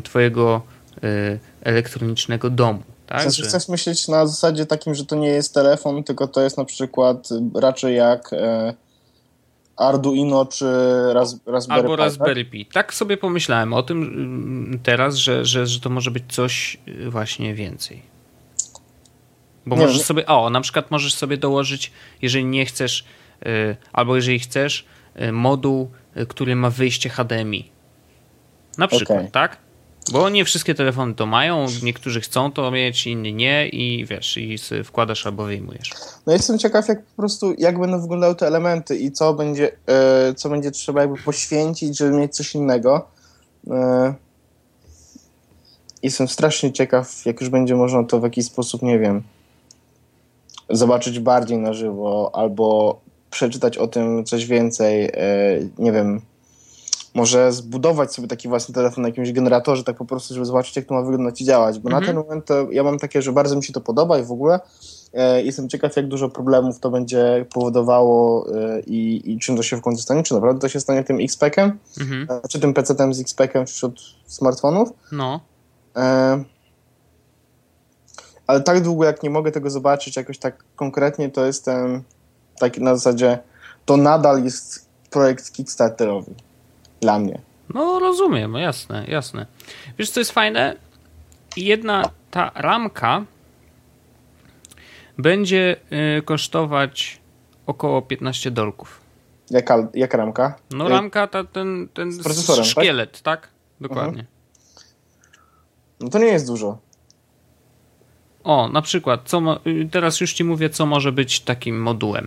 twojego elektronicznego domu. Tak, w sensie że... Chcesz myśleć na zasadzie takim, że to nie jest telefon, tylko to jest na przykład raczej jak Arduino czy Raspberry Pi. Albo Raspberry Pi. Tak sobie pomyślałem o tym teraz, że to może być coś właśnie więcej. Bo nie, możesz nie. sobie, na przykład możesz sobie dołożyć, jeżeli nie chcesz, albo jeżeli chcesz, moduł, który ma wyjście HDMI. Na przykład, tak? Bo nie wszystkie telefony to mają, niektórzy chcą to mieć, inni nie i wiesz, i wkładasz albo wyjmujesz. No jestem ciekaw, jak po prostu, jak będą wyglądały te elementy i co będzie trzeba jakby poświęcić, żeby mieć coś innego. Jestem strasznie ciekaw, jak już będzie można to w jakiś sposób, nie wiem, zobaczyć bardziej na żywo albo przeczytać o tym coś więcej, nie wiem, może zbudować sobie taki własny telefon na jakimś generatorze, tak po prostu, żeby zobaczyć, jak to ma wyglądać i działać, bo na ten moment to ja mam takie, że bardzo mi się to podoba i w ogóle jestem ciekaw, jak dużo problemów to będzie powodowało i czym to się w końcu stanie, czy naprawdę to się stanie tym X-Packiem, czy tym PC-tem z X-Packiem wśród smartfonów. No. Ale tak długo, jak nie mogę tego zobaczyć jakoś tak konkretnie, to jestem tak na zasadzie, to nadal jest projekt Kickstarterowy. Dla mnie. No rozumiem, jasne, jasne. Wiesz, co jest fajne? Jedna ta ramka będzie kosztować około $15. Jaka ramka? No ramka, ten z procesorem, szkielet, tak? Dokładnie. No to nie jest dużo. O, na przykład, teraz już ci mówię, co może być takim modułem.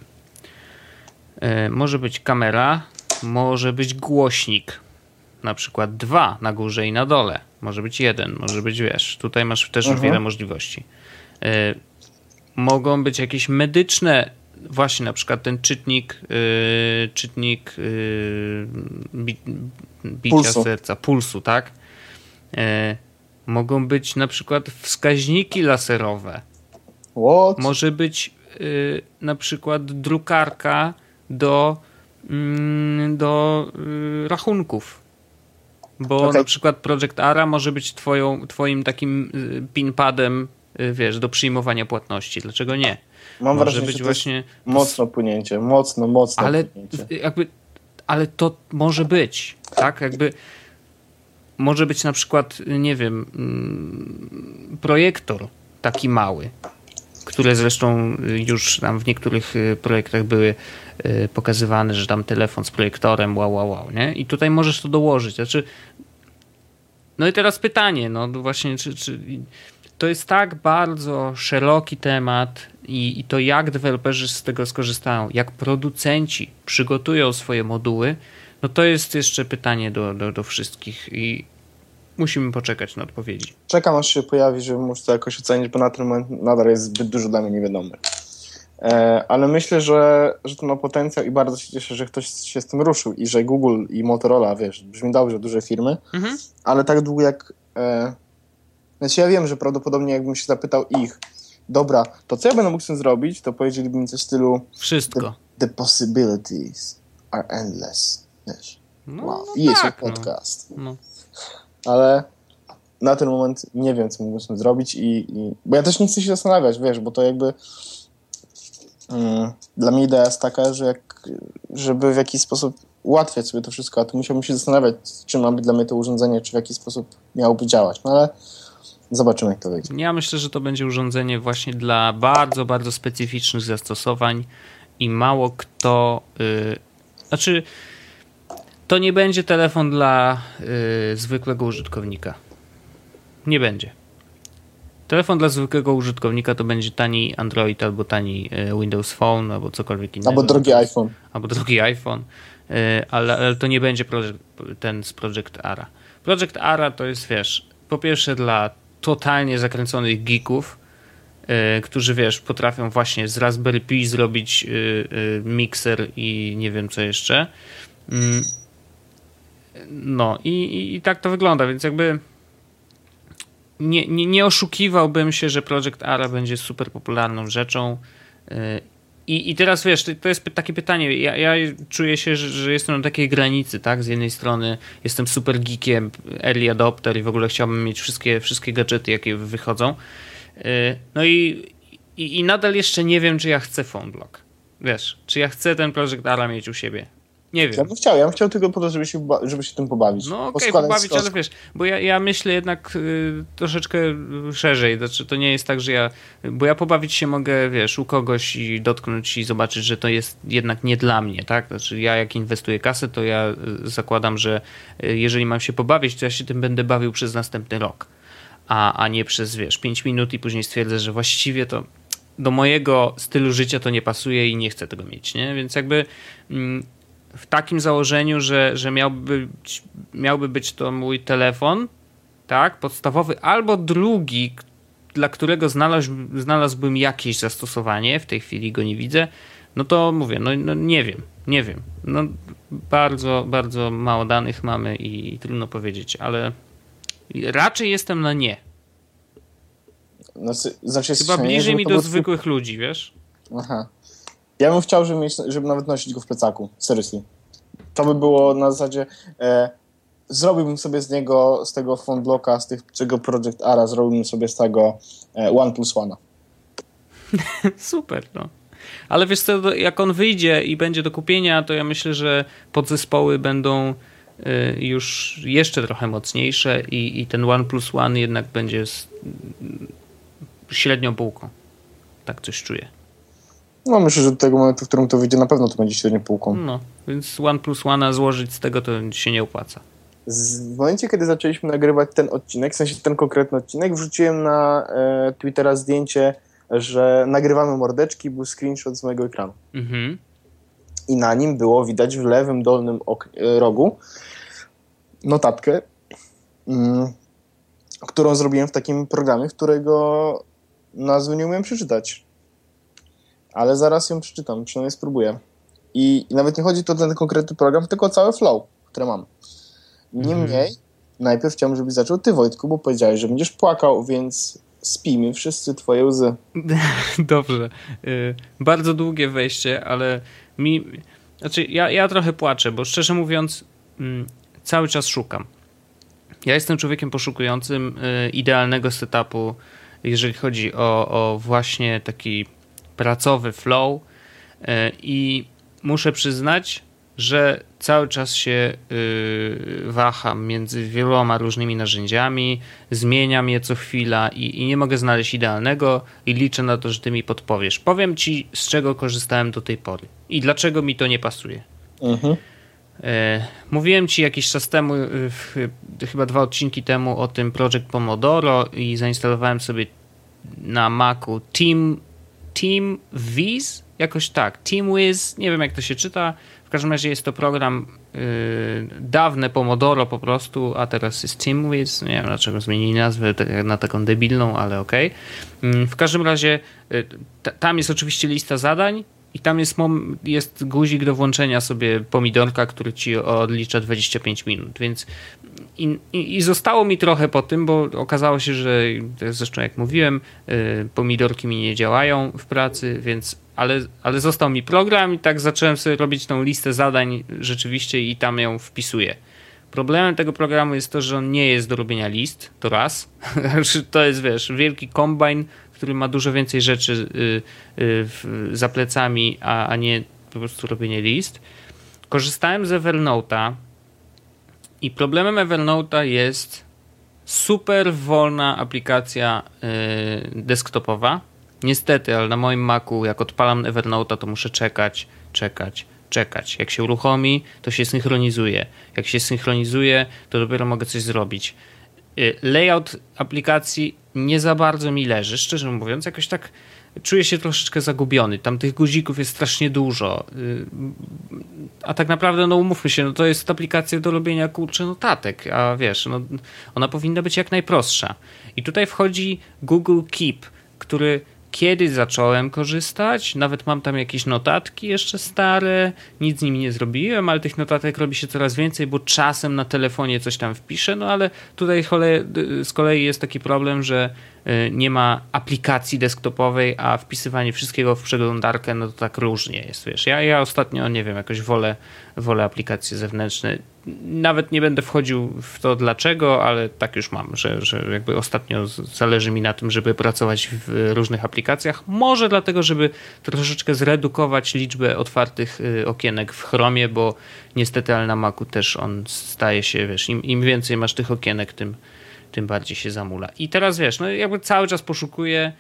Może być kamera, może być głośnik, na przykład 2 na górze i na dole, może być 1, może być, wiesz, tutaj masz też wiele możliwości. Mogą być jakieś medyczne, właśnie na przykład ten czytnik bicia serca, pulsu, tak? Mogą być na przykład wskaźniki laserowe. What? Może być na przykład drukarka do rachunków, bo na przykład Project Ara może być twoim takim pinpadem, wiesz, do przyjmowania płatności. Dlaczego nie? Mam może wrażenie, być że właśnie mocno płynięcie, mocno ale płynięcie. Ale to może być, tak? Jakby może być na przykład, nie wiem, projektor taki mały, które zresztą już tam w niektórych projektach były pokazywane, że tam telefon z projektorem, wow, nie? I tutaj możesz to dołożyć. Znaczy, no i teraz pytanie, no właśnie, czy to jest tak bardzo szeroki temat i to jak deweloperzy z tego skorzystają, jak producenci przygotują swoje moduły, no to jest jeszcze pytanie do wszystkich i musimy poczekać na odpowiedzi. Czekam, aż się pojawi, żeby móc to jakoś ocenić, bo na ten moment nadal jest zbyt dużo dla mnie niewiadomych. Ale myślę, że to ma potencjał i bardzo się cieszę, że ktoś się z tym ruszył i że Google i Motorola, wiesz, brzmi dobrze, duże firmy, ale tak długo jak... Znaczy ja wiem, że prawdopodobnie jakbym się zapytał ich, dobra, to co ja będę mógł z tym zrobić, to powiedzieliby mi coś w stylu... Wszystko. The possibilities are endless. Wiesz? No, wow. No jest tak, podcast. No. Ale na ten moment nie wiem, co mógłbym zrobić i bo ja też nie chcę się zastanawiać, wiesz, bo to jakby dla mnie idea jest taka, że żeby w jakiś sposób ułatwiać sobie to wszystko, a to musiałbym się zastanawiać, czym ma być dla mnie to urządzenie, czy w jaki sposób miałoby działać, no ale zobaczymy, jak to wyjdzie. Ja myślę, że to będzie urządzenie właśnie dla bardzo, bardzo specyficznych zastosowań i mało kto... Znaczy, to nie będzie telefon dla zwykłego użytkownika. Nie będzie. Telefon dla zwykłego użytkownika to będzie tani Android albo tani Windows Phone albo cokolwiek innego. Albo drogi iPhone. Albo drogi iPhone, ale to nie będzie ten z Project Ara. Project Ara to jest, wiesz, po pierwsze dla totalnie zakręconych geeków, którzy, wiesz, potrafią właśnie z Raspberry Pi zrobić mikser i nie wiem co jeszcze. No i tak to wygląda, więc jakby nie oszukiwałbym się, że Project Ara będzie super popularną rzeczą. I teraz, wiesz, to jest takie pytanie, ja czuję się, że jestem na takiej granicy, tak? Z jednej strony jestem super geekiem, early adopter i w ogóle chciałbym mieć wszystkie gadżety, jakie wychodzą. No i nadal jeszcze nie wiem, czy ja chcę Phonebloks. Wiesz, czy ja chcę ten Project Ara mieć u siebie. Nie wiem. Ja bym chciał tylko po to, żeby się tym pobawić. No okej, pobawić, ale wiesz, bo ja myślę jednak troszeczkę szerzej, znaczy to nie jest tak, że bo ja pobawić się mogę, wiesz, u kogoś i dotknąć i zobaczyć, że to jest jednak nie dla mnie, tak? Znaczy ja jak inwestuję kasę, to ja zakładam, że jeżeli mam się pobawić, to ja się tym będę bawił przez następny rok, a nie przez, wiesz, 5 minut i później stwierdzę, że właściwie to do mojego stylu życia to nie pasuje i nie chcę tego mieć, nie? Więc jakby... w takim założeniu, że miałby być to mój telefon, tak, podstawowy, albo drugi, dla którego znalazłbym jakieś zastosowanie, w tej chwili go nie widzę, no to mówię, no nie wiem. No bardzo, bardzo mało danych mamy i trudno powiedzieć, ale raczej jestem na nie. Chyba bliżej mi do zwykłych ludzi, wiesz? Aha. Ja bym chciał, żeby nawet nosić go w plecaku. Seriously. To by było na zasadzie... zrobiłbym sobie z tego Phonebloka, z tego Project Ara, zrobiłbym sobie z tego OnePlus One. Super, no. Ale wiesz co, jak on wyjdzie i będzie do kupienia, to ja myślę, że podzespoły będą już jeszcze trochę mocniejsze i ten OnePlus One jednak będzie z średnią półką. Tak coś czuję. No myślę, że do tego momentu, w którym to wyjdzie, na pewno to będzie średnią półką. No, więc OnePlus One złożyć z tego to się nie opłaca. W momencie, kiedy zaczęliśmy nagrywać ten odcinek, w sensie ten konkretny odcinek, wrzuciłem na Twittera zdjęcie, że nagrywamy mordeczki, był screenshot z mojego ekranu. Mhm. I na nim było widać w lewym dolnym rogu notatkę, którą zrobiłem w takim programie, którego nazwy nie umiem przeczytać. Ale zaraz ją przeczytam, przynajmniej spróbuję. I nawet nie chodzi tu o ten konkretny program, tylko o cały flow, który mam. Niemniej, najpierw chciałem, żebyś zaczął ty, Wojtku, bo powiedziałeś, że będziesz płakał, więc spijmy wszyscy twoje łzy. Dobrze. Bardzo długie wejście, ale Znaczy, ja trochę płaczę, bo szczerze mówiąc, cały czas szukam. Ja jestem człowiekiem poszukującym idealnego setupu, jeżeli chodzi o właśnie taki... pracowy flow i muszę przyznać, że cały czas się waham między wieloma różnymi narzędziami, zmieniam je co chwila i nie mogę znaleźć idealnego i liczę na to, że ty mi podpowiesz. Powiem ci, z czego korzystałem do tej pory i dlaczego mi to nie pasuje. Mhm. Mówiłem ci jakiś czas temu, chyba 2 odcinki temu, o tym Project Pomodoro i zainstalowałem sobie na Macu Team Wiz? Jakoś tak. Team Wiz, nie wiem jak to się czyta. W każdym razie jest to program dawne Pomodoro po prostu, a teraz jest Team Wiz. Nie wiem dlaczego zmienili nazwę na taką debilną, ale okej. W każdym razie tam jest oczywiście lista zadań i tam jest guzik do włączenia sobie pomidorka, który ci odlicza 25 minut, więc i zostało mi trochę po tym, bo okazało się, że zresztą jak mówiłem, pomidorki mi nie działają w pracy, więc ale został mi program i tak zacząłem sobie robić tą listę zadań rzeczywiście i tam ją wpisuję. Problemem tego programu jest to, że on nie jest do robienia list, to raz. To jest, wiesz, wielki kombajn, który ma dużo więcej rzeczy za plecami, a nie po prostu robienie list. Korzystałem z Evernota i problemem Evernota jest super wolna aplikacja desktopowa, Niestety, ale na moim Macu, jak odpalam Evernota, to muszę czekać. Jak się uruchomi, to się synchronizuje. Jak się synchronizuje, to dopiero mogę coś zrobić. Layout aplikacji nie za bardzo mi leży, szczerze mówiąc. Jakoś tak czuję się troszeczkę zagubiony. Tam tych guzików jest strasznie dużo. A tak naprawdę, no umówmy się, no to jest aplikacja do robienia, kurczę, notatek. A wiesz, no, ona powinna być jak najprostsza. I tutaj wchodzi Google Keep, który kiedyś zacząłem korzystać. Nawet mam tam jakieś notatki jeszcze stare. Nic z nimi nie zrobiłem, ale tych notatek robi się coraz więcej, bo czasem na telefonie coś tam wpiszę. No ale tutaj z kolei jest taki problem, że nie ma aplikacji desktopowej, a wpisywanie wszystkiego w przeglądarkę, no to tak różnie jest, wiesz. Ja ostatnio, nie wiem, jakoś wolę aplikacje zewnętrzne. Nawet nie będę wchodził w to dlaczego, ale tak już mam, że jakby ostatnio zależy mi na tym, żeby pracować w różnych aplikacjach. Może dlatego, żeby troszeczkę zredukować liczbę otwartych okienek w Chromie, bo niestety, ale na Macu też on staje się, wiesz, im więcej masz tych okienek, tym bardziej się zamula. I teraz wiesz, no jakby cały czas poszukuję,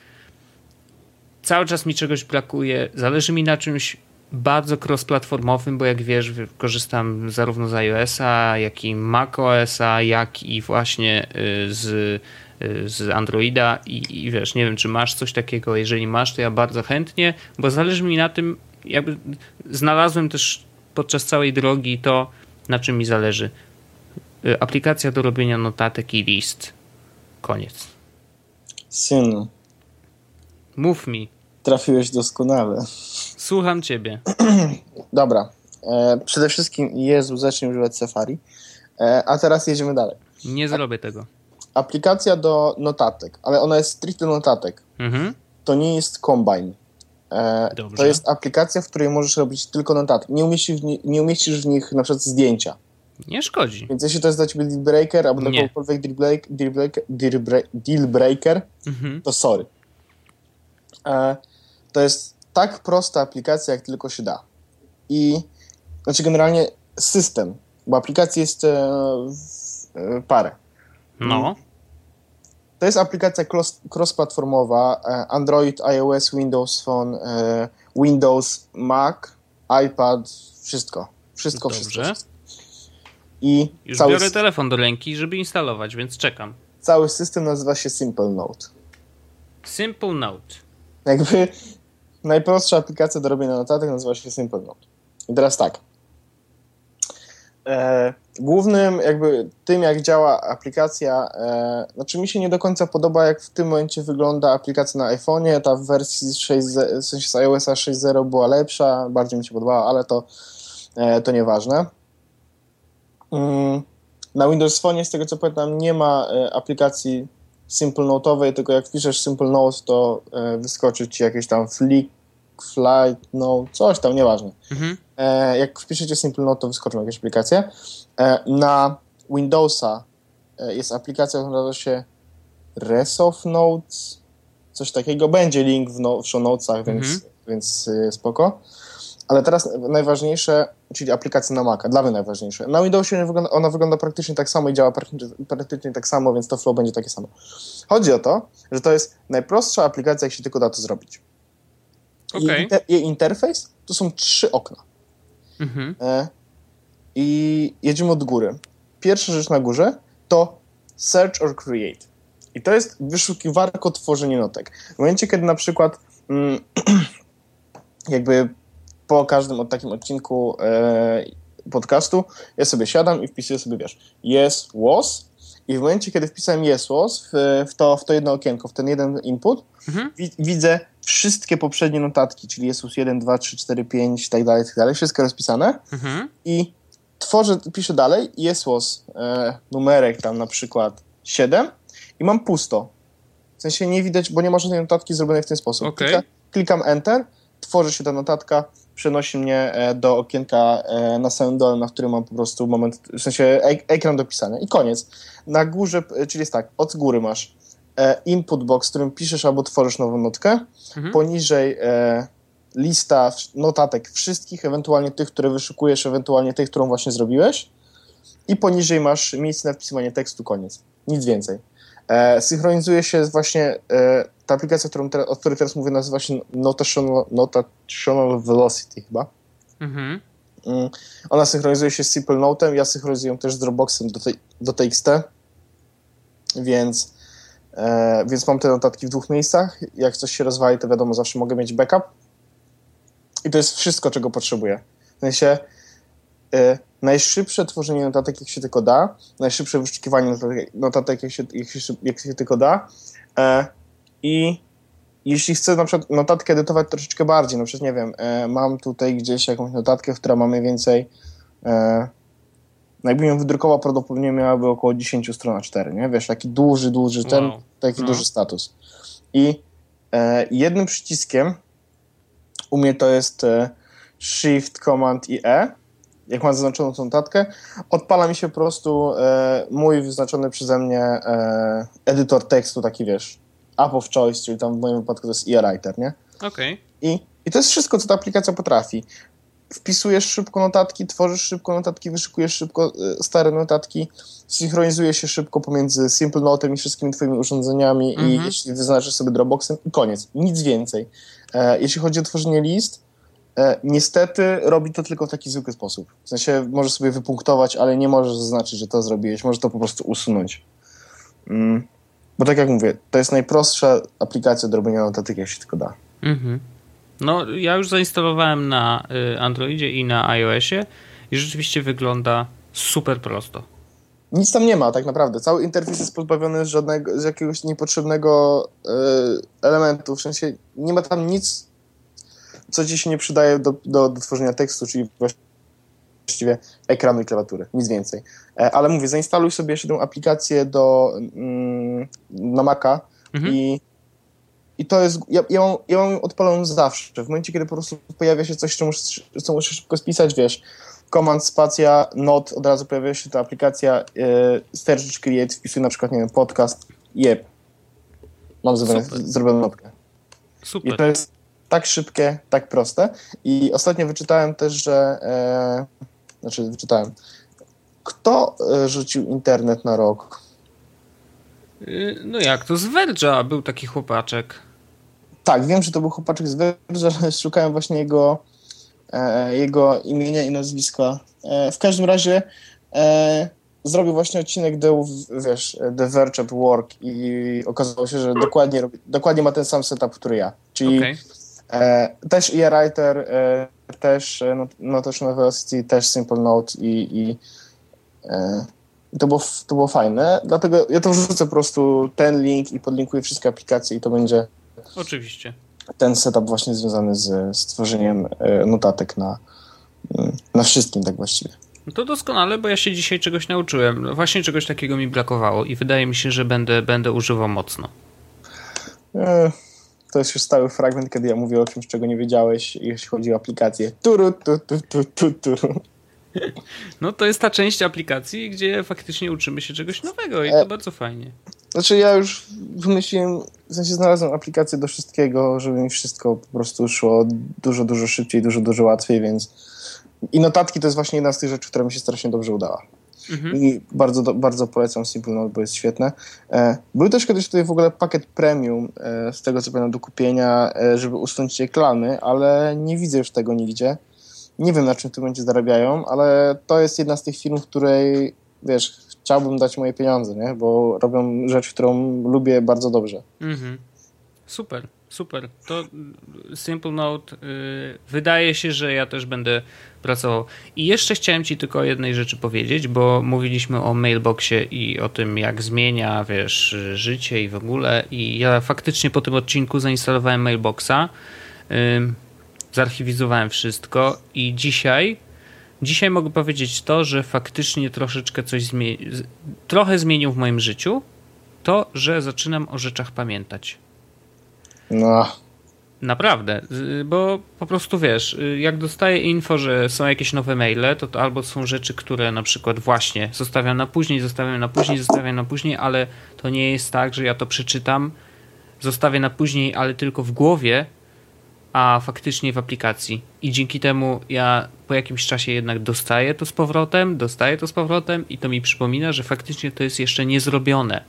cały czas mi czegoś brakuje, zależy mi na czymś bardzo cross-platformowym, bo jak wiesz, korzystam zarówno z iOS-a, jak i Mac OS-a, jak i właśnie z Androida i wiesz, nie wiem, czy masz coś takiego, jeżeli masz, to ja bardzo chętnie, bo zależy mi na tym, jakby znalazłem też podczas całej drogi to, na czym mi zależy. Aplikacja do robienia notatek i list. Koniec. Synu. Mów mi. Trafiłeś doskonale. Słucham ciebie. Dobra. Przede wszystkim, Jezu, zacznij używać Safari. A teraz jedziemy dalej. Nie zrobię tego. Aplikacja do notatek, ale ona jest stricte notatek. Mhm. To nie jest Combine. To jest aplikacja, w której możesz robić tylko notatki. Nie umieścisz w nich na przykład zdjęcia. Nie szkodzi. Więc jeśli to jest dla ciebie deal breaker, albo dla kogokolwiek deal breaker, to sorry. To jest tak prosta aplikacja, jak tylko się da. I znaczy generalnie system, bo aplikacji jest parę. No. To jest aplikacja cross-platformowa, Android, iOS, Windows Phone, Windows, Mac, iPad, wszystko. Dobrze. Wszystko. I już biorę telefon do ręki, żeby instalować, więc czekam. Cały system nazywa się SimpleNote. SimpleNote. Jakby najprostsza aplikacja do robienia notatek nazywa się SimpleNote. I teraz tak. Głównym jakby tym, jak działa aplikacja, znaczy mi się nie do końca podoba, jak w tym momencie wygląda aplikacja na iPhone'ie. Ta w wersji 6, w sensie z iOS-a 6.0 była lepsza, bardziej mi się podobała, ale to nieważne. Na Windows Phone, z tego co pamiętam, nie ma aplikacji SimpleNote'owej, tylko jak wpiszesz SimpleNote, to wyskoczy ci jakieś tam Flight Note, coś tam, nieważne. Mhm. Jak wpiszecie SimpleNote, to wyskoczą jakieś aplikacje. Na Windowsa jest aplikacja, która nazywa się Resolve Notes, coś takiego. Będzie link w show notesach, więc spoko. Ale teraz najważniejsze, czyli aplikacje na Maca, dla mnie najważniejsze. Na Windowsie ona wygląda praktycznie tak samo i działa praktycznie tak samo, więc to flow będzie takie samo. Chodzi o to, że to jest najprostsza aplikacja, jak się tylko da to zrobić. Okay. Jej interfejs to są 3 okna. Mhm. I jedziemy od góry. Pierwsza rzecz na górze to Search or Create. I to jest wyszukiwarko tworzenie notek. W momencie, kiedy na przykład jakby po każdym takim odcinku podcastu ja sobie siadam i wpisuję sobie, wiesz, yes, was, i w momencie, kiedy wpisałem yes, was w to jedno okienko, w ten jeden input, widzę wszystkie poprzednie notatki, czyli yes, was 1, 2, 3, 4, 5 i tak dalej, wszystko rozpisane i piszę dalej yes, was numerek tam na przykład 7 i mam pusto. W sensie nie widać, bo nie ma żadnej notatki zrobionej w ten sposób. Okay. Klikam enter, tworzy się ta notatka, przenosi mnie do okienka na samym dole, na którym mam po prostu moment, w sensie ekran do pisania i koniec. Na górze, czyli jest tak, od góry masz input box, w którym piszesz albo tworzysz nową notkę, poniżej lista notatek wszystkich, ewentualnie tych, które wyszukujesz, ewentualnie tej, którą właśnie zrobiłeś, i poniżej masz miejsce na wpisywanie tekstu, koniec. Nic więcej. Synchronizuje się właśnie ta aplikacja, o której teraz mówię, nazywa się Notational Velocity chyba. Mhm. Ona synchronizuje się z SimpleNote'em, ja synchronizuję ją też z Dropboxem do TXT, więc mam te notatki w dwóch miejscach. Jak coś się rozwali, to wiadomo, zawsze mogę mieć backup. I to jest wszystko, czego potrzebuję. W sensie najszybsze tworzenie notatek, jak się tylko da, najszybsze wyszukiwanie notatek, jak się tylko da. I jeśli chcę na przykład notatkę edytować troszeczkę bardziej, na przykład nie wiem, mam tutaj gdzieś jakąś notatkę, która ma mniej więcej, jakbym ją wydrukował, prawdopodobnie miałaby około 10 stron A4, nie? Wiesz, taki duży ten, wow. Taki duży status. I jednym przyciskiem u mnie to jest Shift, Command i E. Jak mam zaznaczoną tą notatkę, odpala mi się po prostu mój wyznaczony przeze mnie edytor tekstu, taki wiesz, App of Choice, czyli tam w moim wypadku to jest e-writer, nie? Okej. I to jest wszystko, co ta aplikacja potrafi. Wpisujesz szybko notatki, tworzysz szybko notatki, wyszukujesz szybko stare notatki, synchronizuje się szybko pomiędzy SimpleNote'em i wszystkimi twoimi urządzeniami i jeśli wyznaczysz sobie Dropboxem i koniec, nic więcej. Jeśli chodzi o tworzenie list, niestety robi to tylko w taki zwykły sposób. W sensie możesz sobie wypunktować, ale nie możesz zaznaczyć, że to zrobiłeś, możesz to po prostu usunąć. Bo tak jak mówię, to jest najprostsza aplikacja do robienia notatek, jak się tylko da. Mhm. No, ja już zainstalowałem na Androidzie i na iOSie i rzeczywiście wygląda super prosto. Nic tam nie ma tak naprawdę. Cały interfejs jest pozbawiony z jakiegoś niepotrzebnego elementu. W sensie nie ma tam nic, co ci się nie przydaje do tworzenia tekstu, czyli właściwie ekranu i klawiatury. Nic więcej. Ale mówię, zainstaluj sobie jeszcze tę aplikację na Maca i to jest... Ja mam ją odpaloną zawsze. W momencie, kiedy po prostu pojawia się coś, co muszę szybko spisać, wiesz, command, spacja, not, od razu pojawia się ta aplikacja, search, create, wpisuję na przykład, nie wiem, podcast, jeb. Mam zrobioną notkę. Super. I to jest tak szybkie, tak proste. I ostatnio wyczytałem też, że... Kto rzucił internet na rok? No jak to? Z Verge'a był taki chłopaczek. Tak, wiem, że to był chłopaczek z Verge'a, ale szukałem właśnie jego imienia i nazwiska. W każdym razie zrobił właśnie odcinek The Verge at Work i okazało się, że dokładnie ma ten sam setup, który ja. Czyli też e-writer, też Notational Velocity, też SimpleNote i to było fajne, dlatego ja to wrzucę po prostu ten link i podlinkuję wszystkie aplikacje i to będzie oczywiście ten setup właśnie związany z tworzeniem notatek na wszystkim tak właściwie. No to doskonale, bo ja się dzisiaj czegoś nauczyłem. Właśnie czegoś takiego mi brakowało i wydaje mi się, że będę używał mocno. To jest już stały fragment, kiedy ja mówię o czymś, czego nie wiedziałeś, jeśli chodzi o aplikację. No to jest ta część aplikacji, gdzie faktycznie uczymy się czegoś nowego i to bardzo fajnie. Znaczy ja już wymyśliłem, w sensie znalazłem aplikację do wszystkiego, żeby mi wszystko po prostu szło dużo szybciej, dużo łatwiej, więc i notatki to jest właśnie jedna z tych rzeczy, która mi się strasznie dobrze udała. I bardzo polecam SimpleNote, bo jest świetne. Był też kiedyś tutaj w ogóle pakiet premium, z tego co pamiętam, do kupienia, żeby usunąć reklamy, ale nie widzę już tego nigdzie. Nie wiem, na czym w tym momencie zarabiają, ale to jest jedna z tych firm, której, wiesz, chciałbym dać moje pieniądze, nie? Bo robią rzecz, którą lubię bardzo dobrze. Super. To SimpleNote, wydaje się, że ja też będę pracował. I jeszcze chciałem ci tylko o jednej rzeczy powiedzieć, bo mówiliśmy o Mailboxie i o tym, jak zmienia, wiesz, życie i w ogóle. I ja faktycznie po tym odcinku zainstalowałem Mailboxa, zarchiwizowałem wszystko i dzisiaj mogę powiedzieć to, że faktycznie troszeczkę coś zmienił w moim życiu to, że zaczynam o rzeczach pamiętać. No. Naprawdę, bo po prostu wiesz, jak dostaję info, że są jakieś nowe maile, to albo są rzeczy, które na przykład właśnie zostawiam na później, ale to nie jest tak, że ja to przeczytam, zostawię na później, ale tylko w głowie, a faktycznie w aplikacji. I dzięki temu ja po jakimś czasie jednak dostaję to z powrotem i to mi przypomina, że faktycznie to jest jeszcze niezrobione.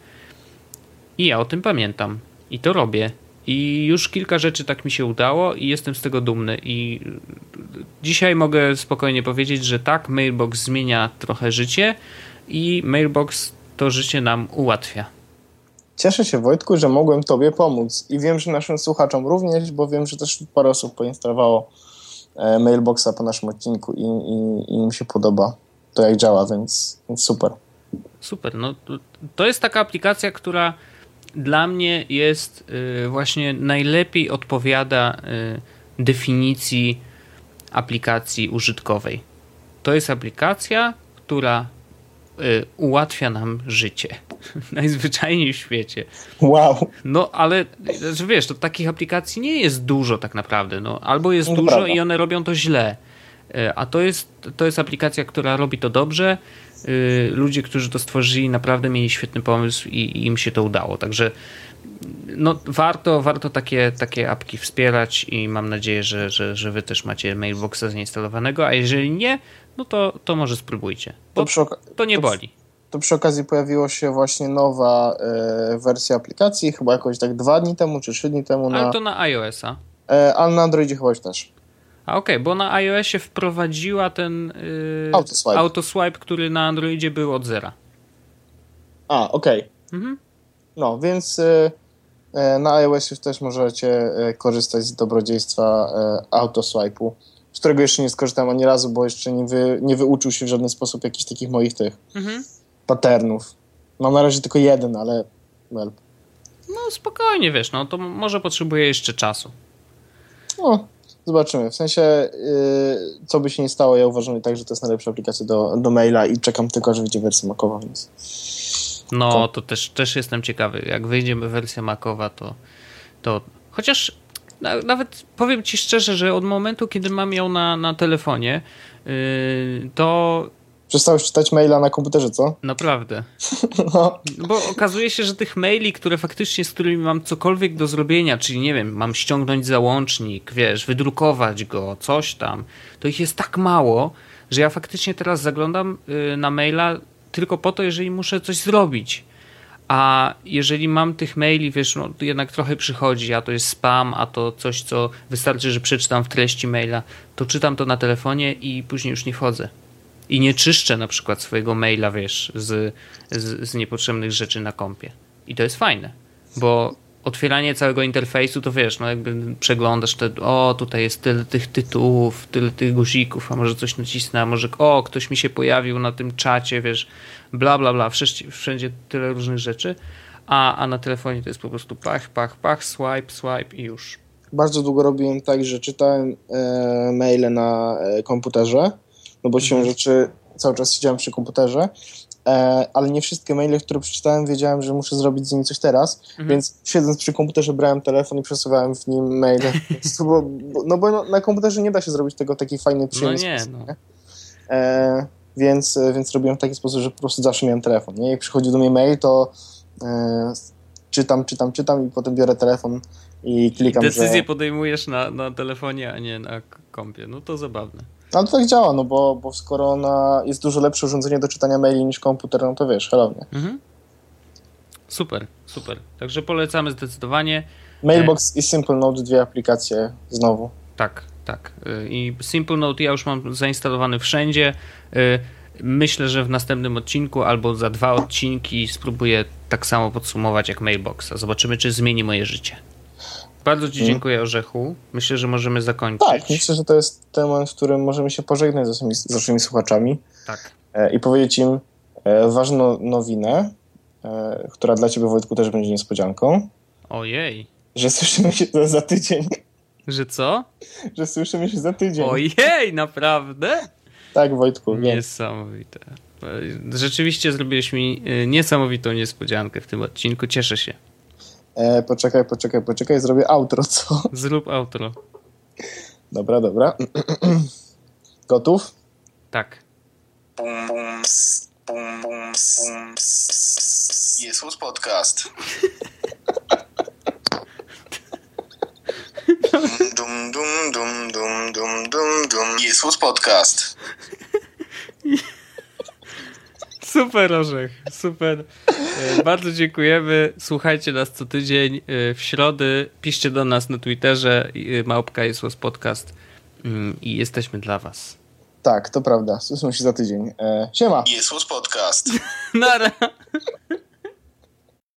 I ja o tym pamiętam. I to robię. I już kilka rzeczy tak mi się udało i jestem z tego dumny. I dzisiaj mogę spokojnie powiedzieć, że tak, Mailbox zmienia trochę życie i Mailbox to życie nam ułatwia. Cieszę się, Wojtku, że mogłem Tobie pomóc i wiem, że naszym słuchaczom również, bo wiem, że też parę osób poinstalowało Mailboxa po naszym odcinku i im się podoba to, jak działa, więc super. Super, no to jest taka aplikacja, która dla mnie jest właśnie najlepiej odpowiada definicji aplikacji użytkowej. To jest aplikacja, która ułatwia nam życie. Najzwyczajniej w świecie. Wow. No ale wiesz, to takich aplikacji nie jest dużo tak naprawdę. No, albo jest dużo prawda. I one robią to źle. A to jest aplikacja, która robi to dobrze. Ludzie, którzy to stworzyli, naprawdę mieli świetny pomysł i im się to udało. Także no, warto takie apki wspierać i mam nadzieję, że wy też macie Mailboxa zainstalowanego, a jeżeli nie, no to może spróbujcie. To nie boli. To przy okazji pojawiła się właśnie nowa wersja aplikacji, chyba jakoś tak 2 dni temu czy 3 dni temu. Ale to na iOS-a. Ale na Androidzie chyba już też. A okej, bo na iOSie wprowadziła ten autoswipe, który na Androidzie był od zera. A, okej. Mhm. No, więc na iOS już też możecie korzystać z dobrodziejstwa autoswipe'u, z którego jeszcze nie skorzystałem ani razu, bo jeszcze nie wyuczył się w żaden sposób jakichś takich moich patternów. Mam na razie tylko jeden, ale... No spokojnie, wiesz, no to może potrzebuje jeszcze czasu. No, zobaczymy. W sensie, co by się nie stało, ja uważam i tak, że to jest najlepsza aplikacja do maila i czekam tylko, aż wyjdzie wersja makowa, więc... No, to też jestem ciekawy. Jak wyjdzie wersja makowa, to... Chociaż... Nawet powiem ci szczerze, że od momentu, kiedy mam ją na telefonie, to... Przestałeś czytać maila na komputerze, co? Naprawdę. No. Bo okazuje się, że tych maili, które faktycznie, z którymi mam cokolwiek do zrobienia, czyli nie wiem, mam ściągnąć załącznik, wiesz, wydrukować go, coś tam, to ich jest tak mało, że ja faktycznie teraz zaglądam na maila tylko po to, jeżeli muszę coś zrobić. A jeżeli mam tych maili, wiesz, no jednak trochę przychodzi, a to jest spam, a to coś, co wystarczy, że przeczytam w treści maila, to czytam to na telefonie i później już nie wchodzę. I nie czyszczę na przykład swojego maila, wiesz, z niepotrzebnych rzeczy na kompie. I to jest fajne, bo otwieranie całego interfejsu, to wiesz, no jakby przeglądasz tutaj jest tyle tych tytułów, tyle tych guzików, a może coś nacisnę, a może ktoś mi się pojawił na tym czacie, wiesz, bla, bla, bla, wszędzie tyle różnych rzeczy, a na telefonie to jest po prostu pach, pach, pach, swipe, swipe i już. Bardzo długo robiłem tak, że czytałem maile na komputerze, no bo się rzeczy cały czas siedziałem przy komputerze, ale nie wszystkie maile, które przeczytałem, wiedziałem, że muszę zrobić z nimi coś teraz, więc siedząc przy komputerze brałem telefon i przesuwałem w nim maile. bo na komputerze nie da się zrobić tego w taki fajny, przyjemny sposób. No. Więc robiłem w taki sposób, że po prostu zawsze miałem telefon. Nie? Jak przychodził do mnie mail, to czytam i potem biorę telefon i klikam. I decyzję podejmujesz na telefonie, a nie na kompie. No to zabawne. Ale to tak działa, no bo skoro jest dużo lepsze urządzenie do czytania maili niż komputer, no to wiesz, hello, nie? Mhm. Super, super. Także polecamy zdecydowanie. Mailbox i SimpleNote, 2 aplikacje znowu. Tak. I SimpleNote ja już mam zainstalowany wszędzie. Myślę, że w następnym odcinku albo za 2 odcinki spróbuję tak samo podsumować jak Mailboxa. Zobaczymy, czy zmieni moje życie. Bardzo Ci dziękuję, Orzechu. Myślę, że możemy zakończyć. Tak, myślę, że to jest temat, w którym możemy się pożegnać z naszymi słuchaczami. Tak. I powiedzieć im ważną nowinę, która dla Ciebie, Wojtku, też będzie niespodzianką. Ojej. Że słyszymy się za tydzień. Że co? Że słyszymy się za tydzień. Ojej, naprawdę? Tak, Wojtku. Niesamowite. Rzeczywiście zrobiłeś mi niesamowitą niespodziankę w tym odcinku. Cieszę się. Poczekaj, zrobię outro, co? Zrób outro. Dobra. Gotów? Tak. Jest już podcast. Jest już podcast. Super, Orzech, super. Bardzo dziękujemy. Słuchajcie nas co tydzień w środę. Piszcie do nas na Twitterze @podcast i jesteśmy dla was. Tak, to prawda. Słyszymy się za tydzień. Siema. Jest podcast. Nara.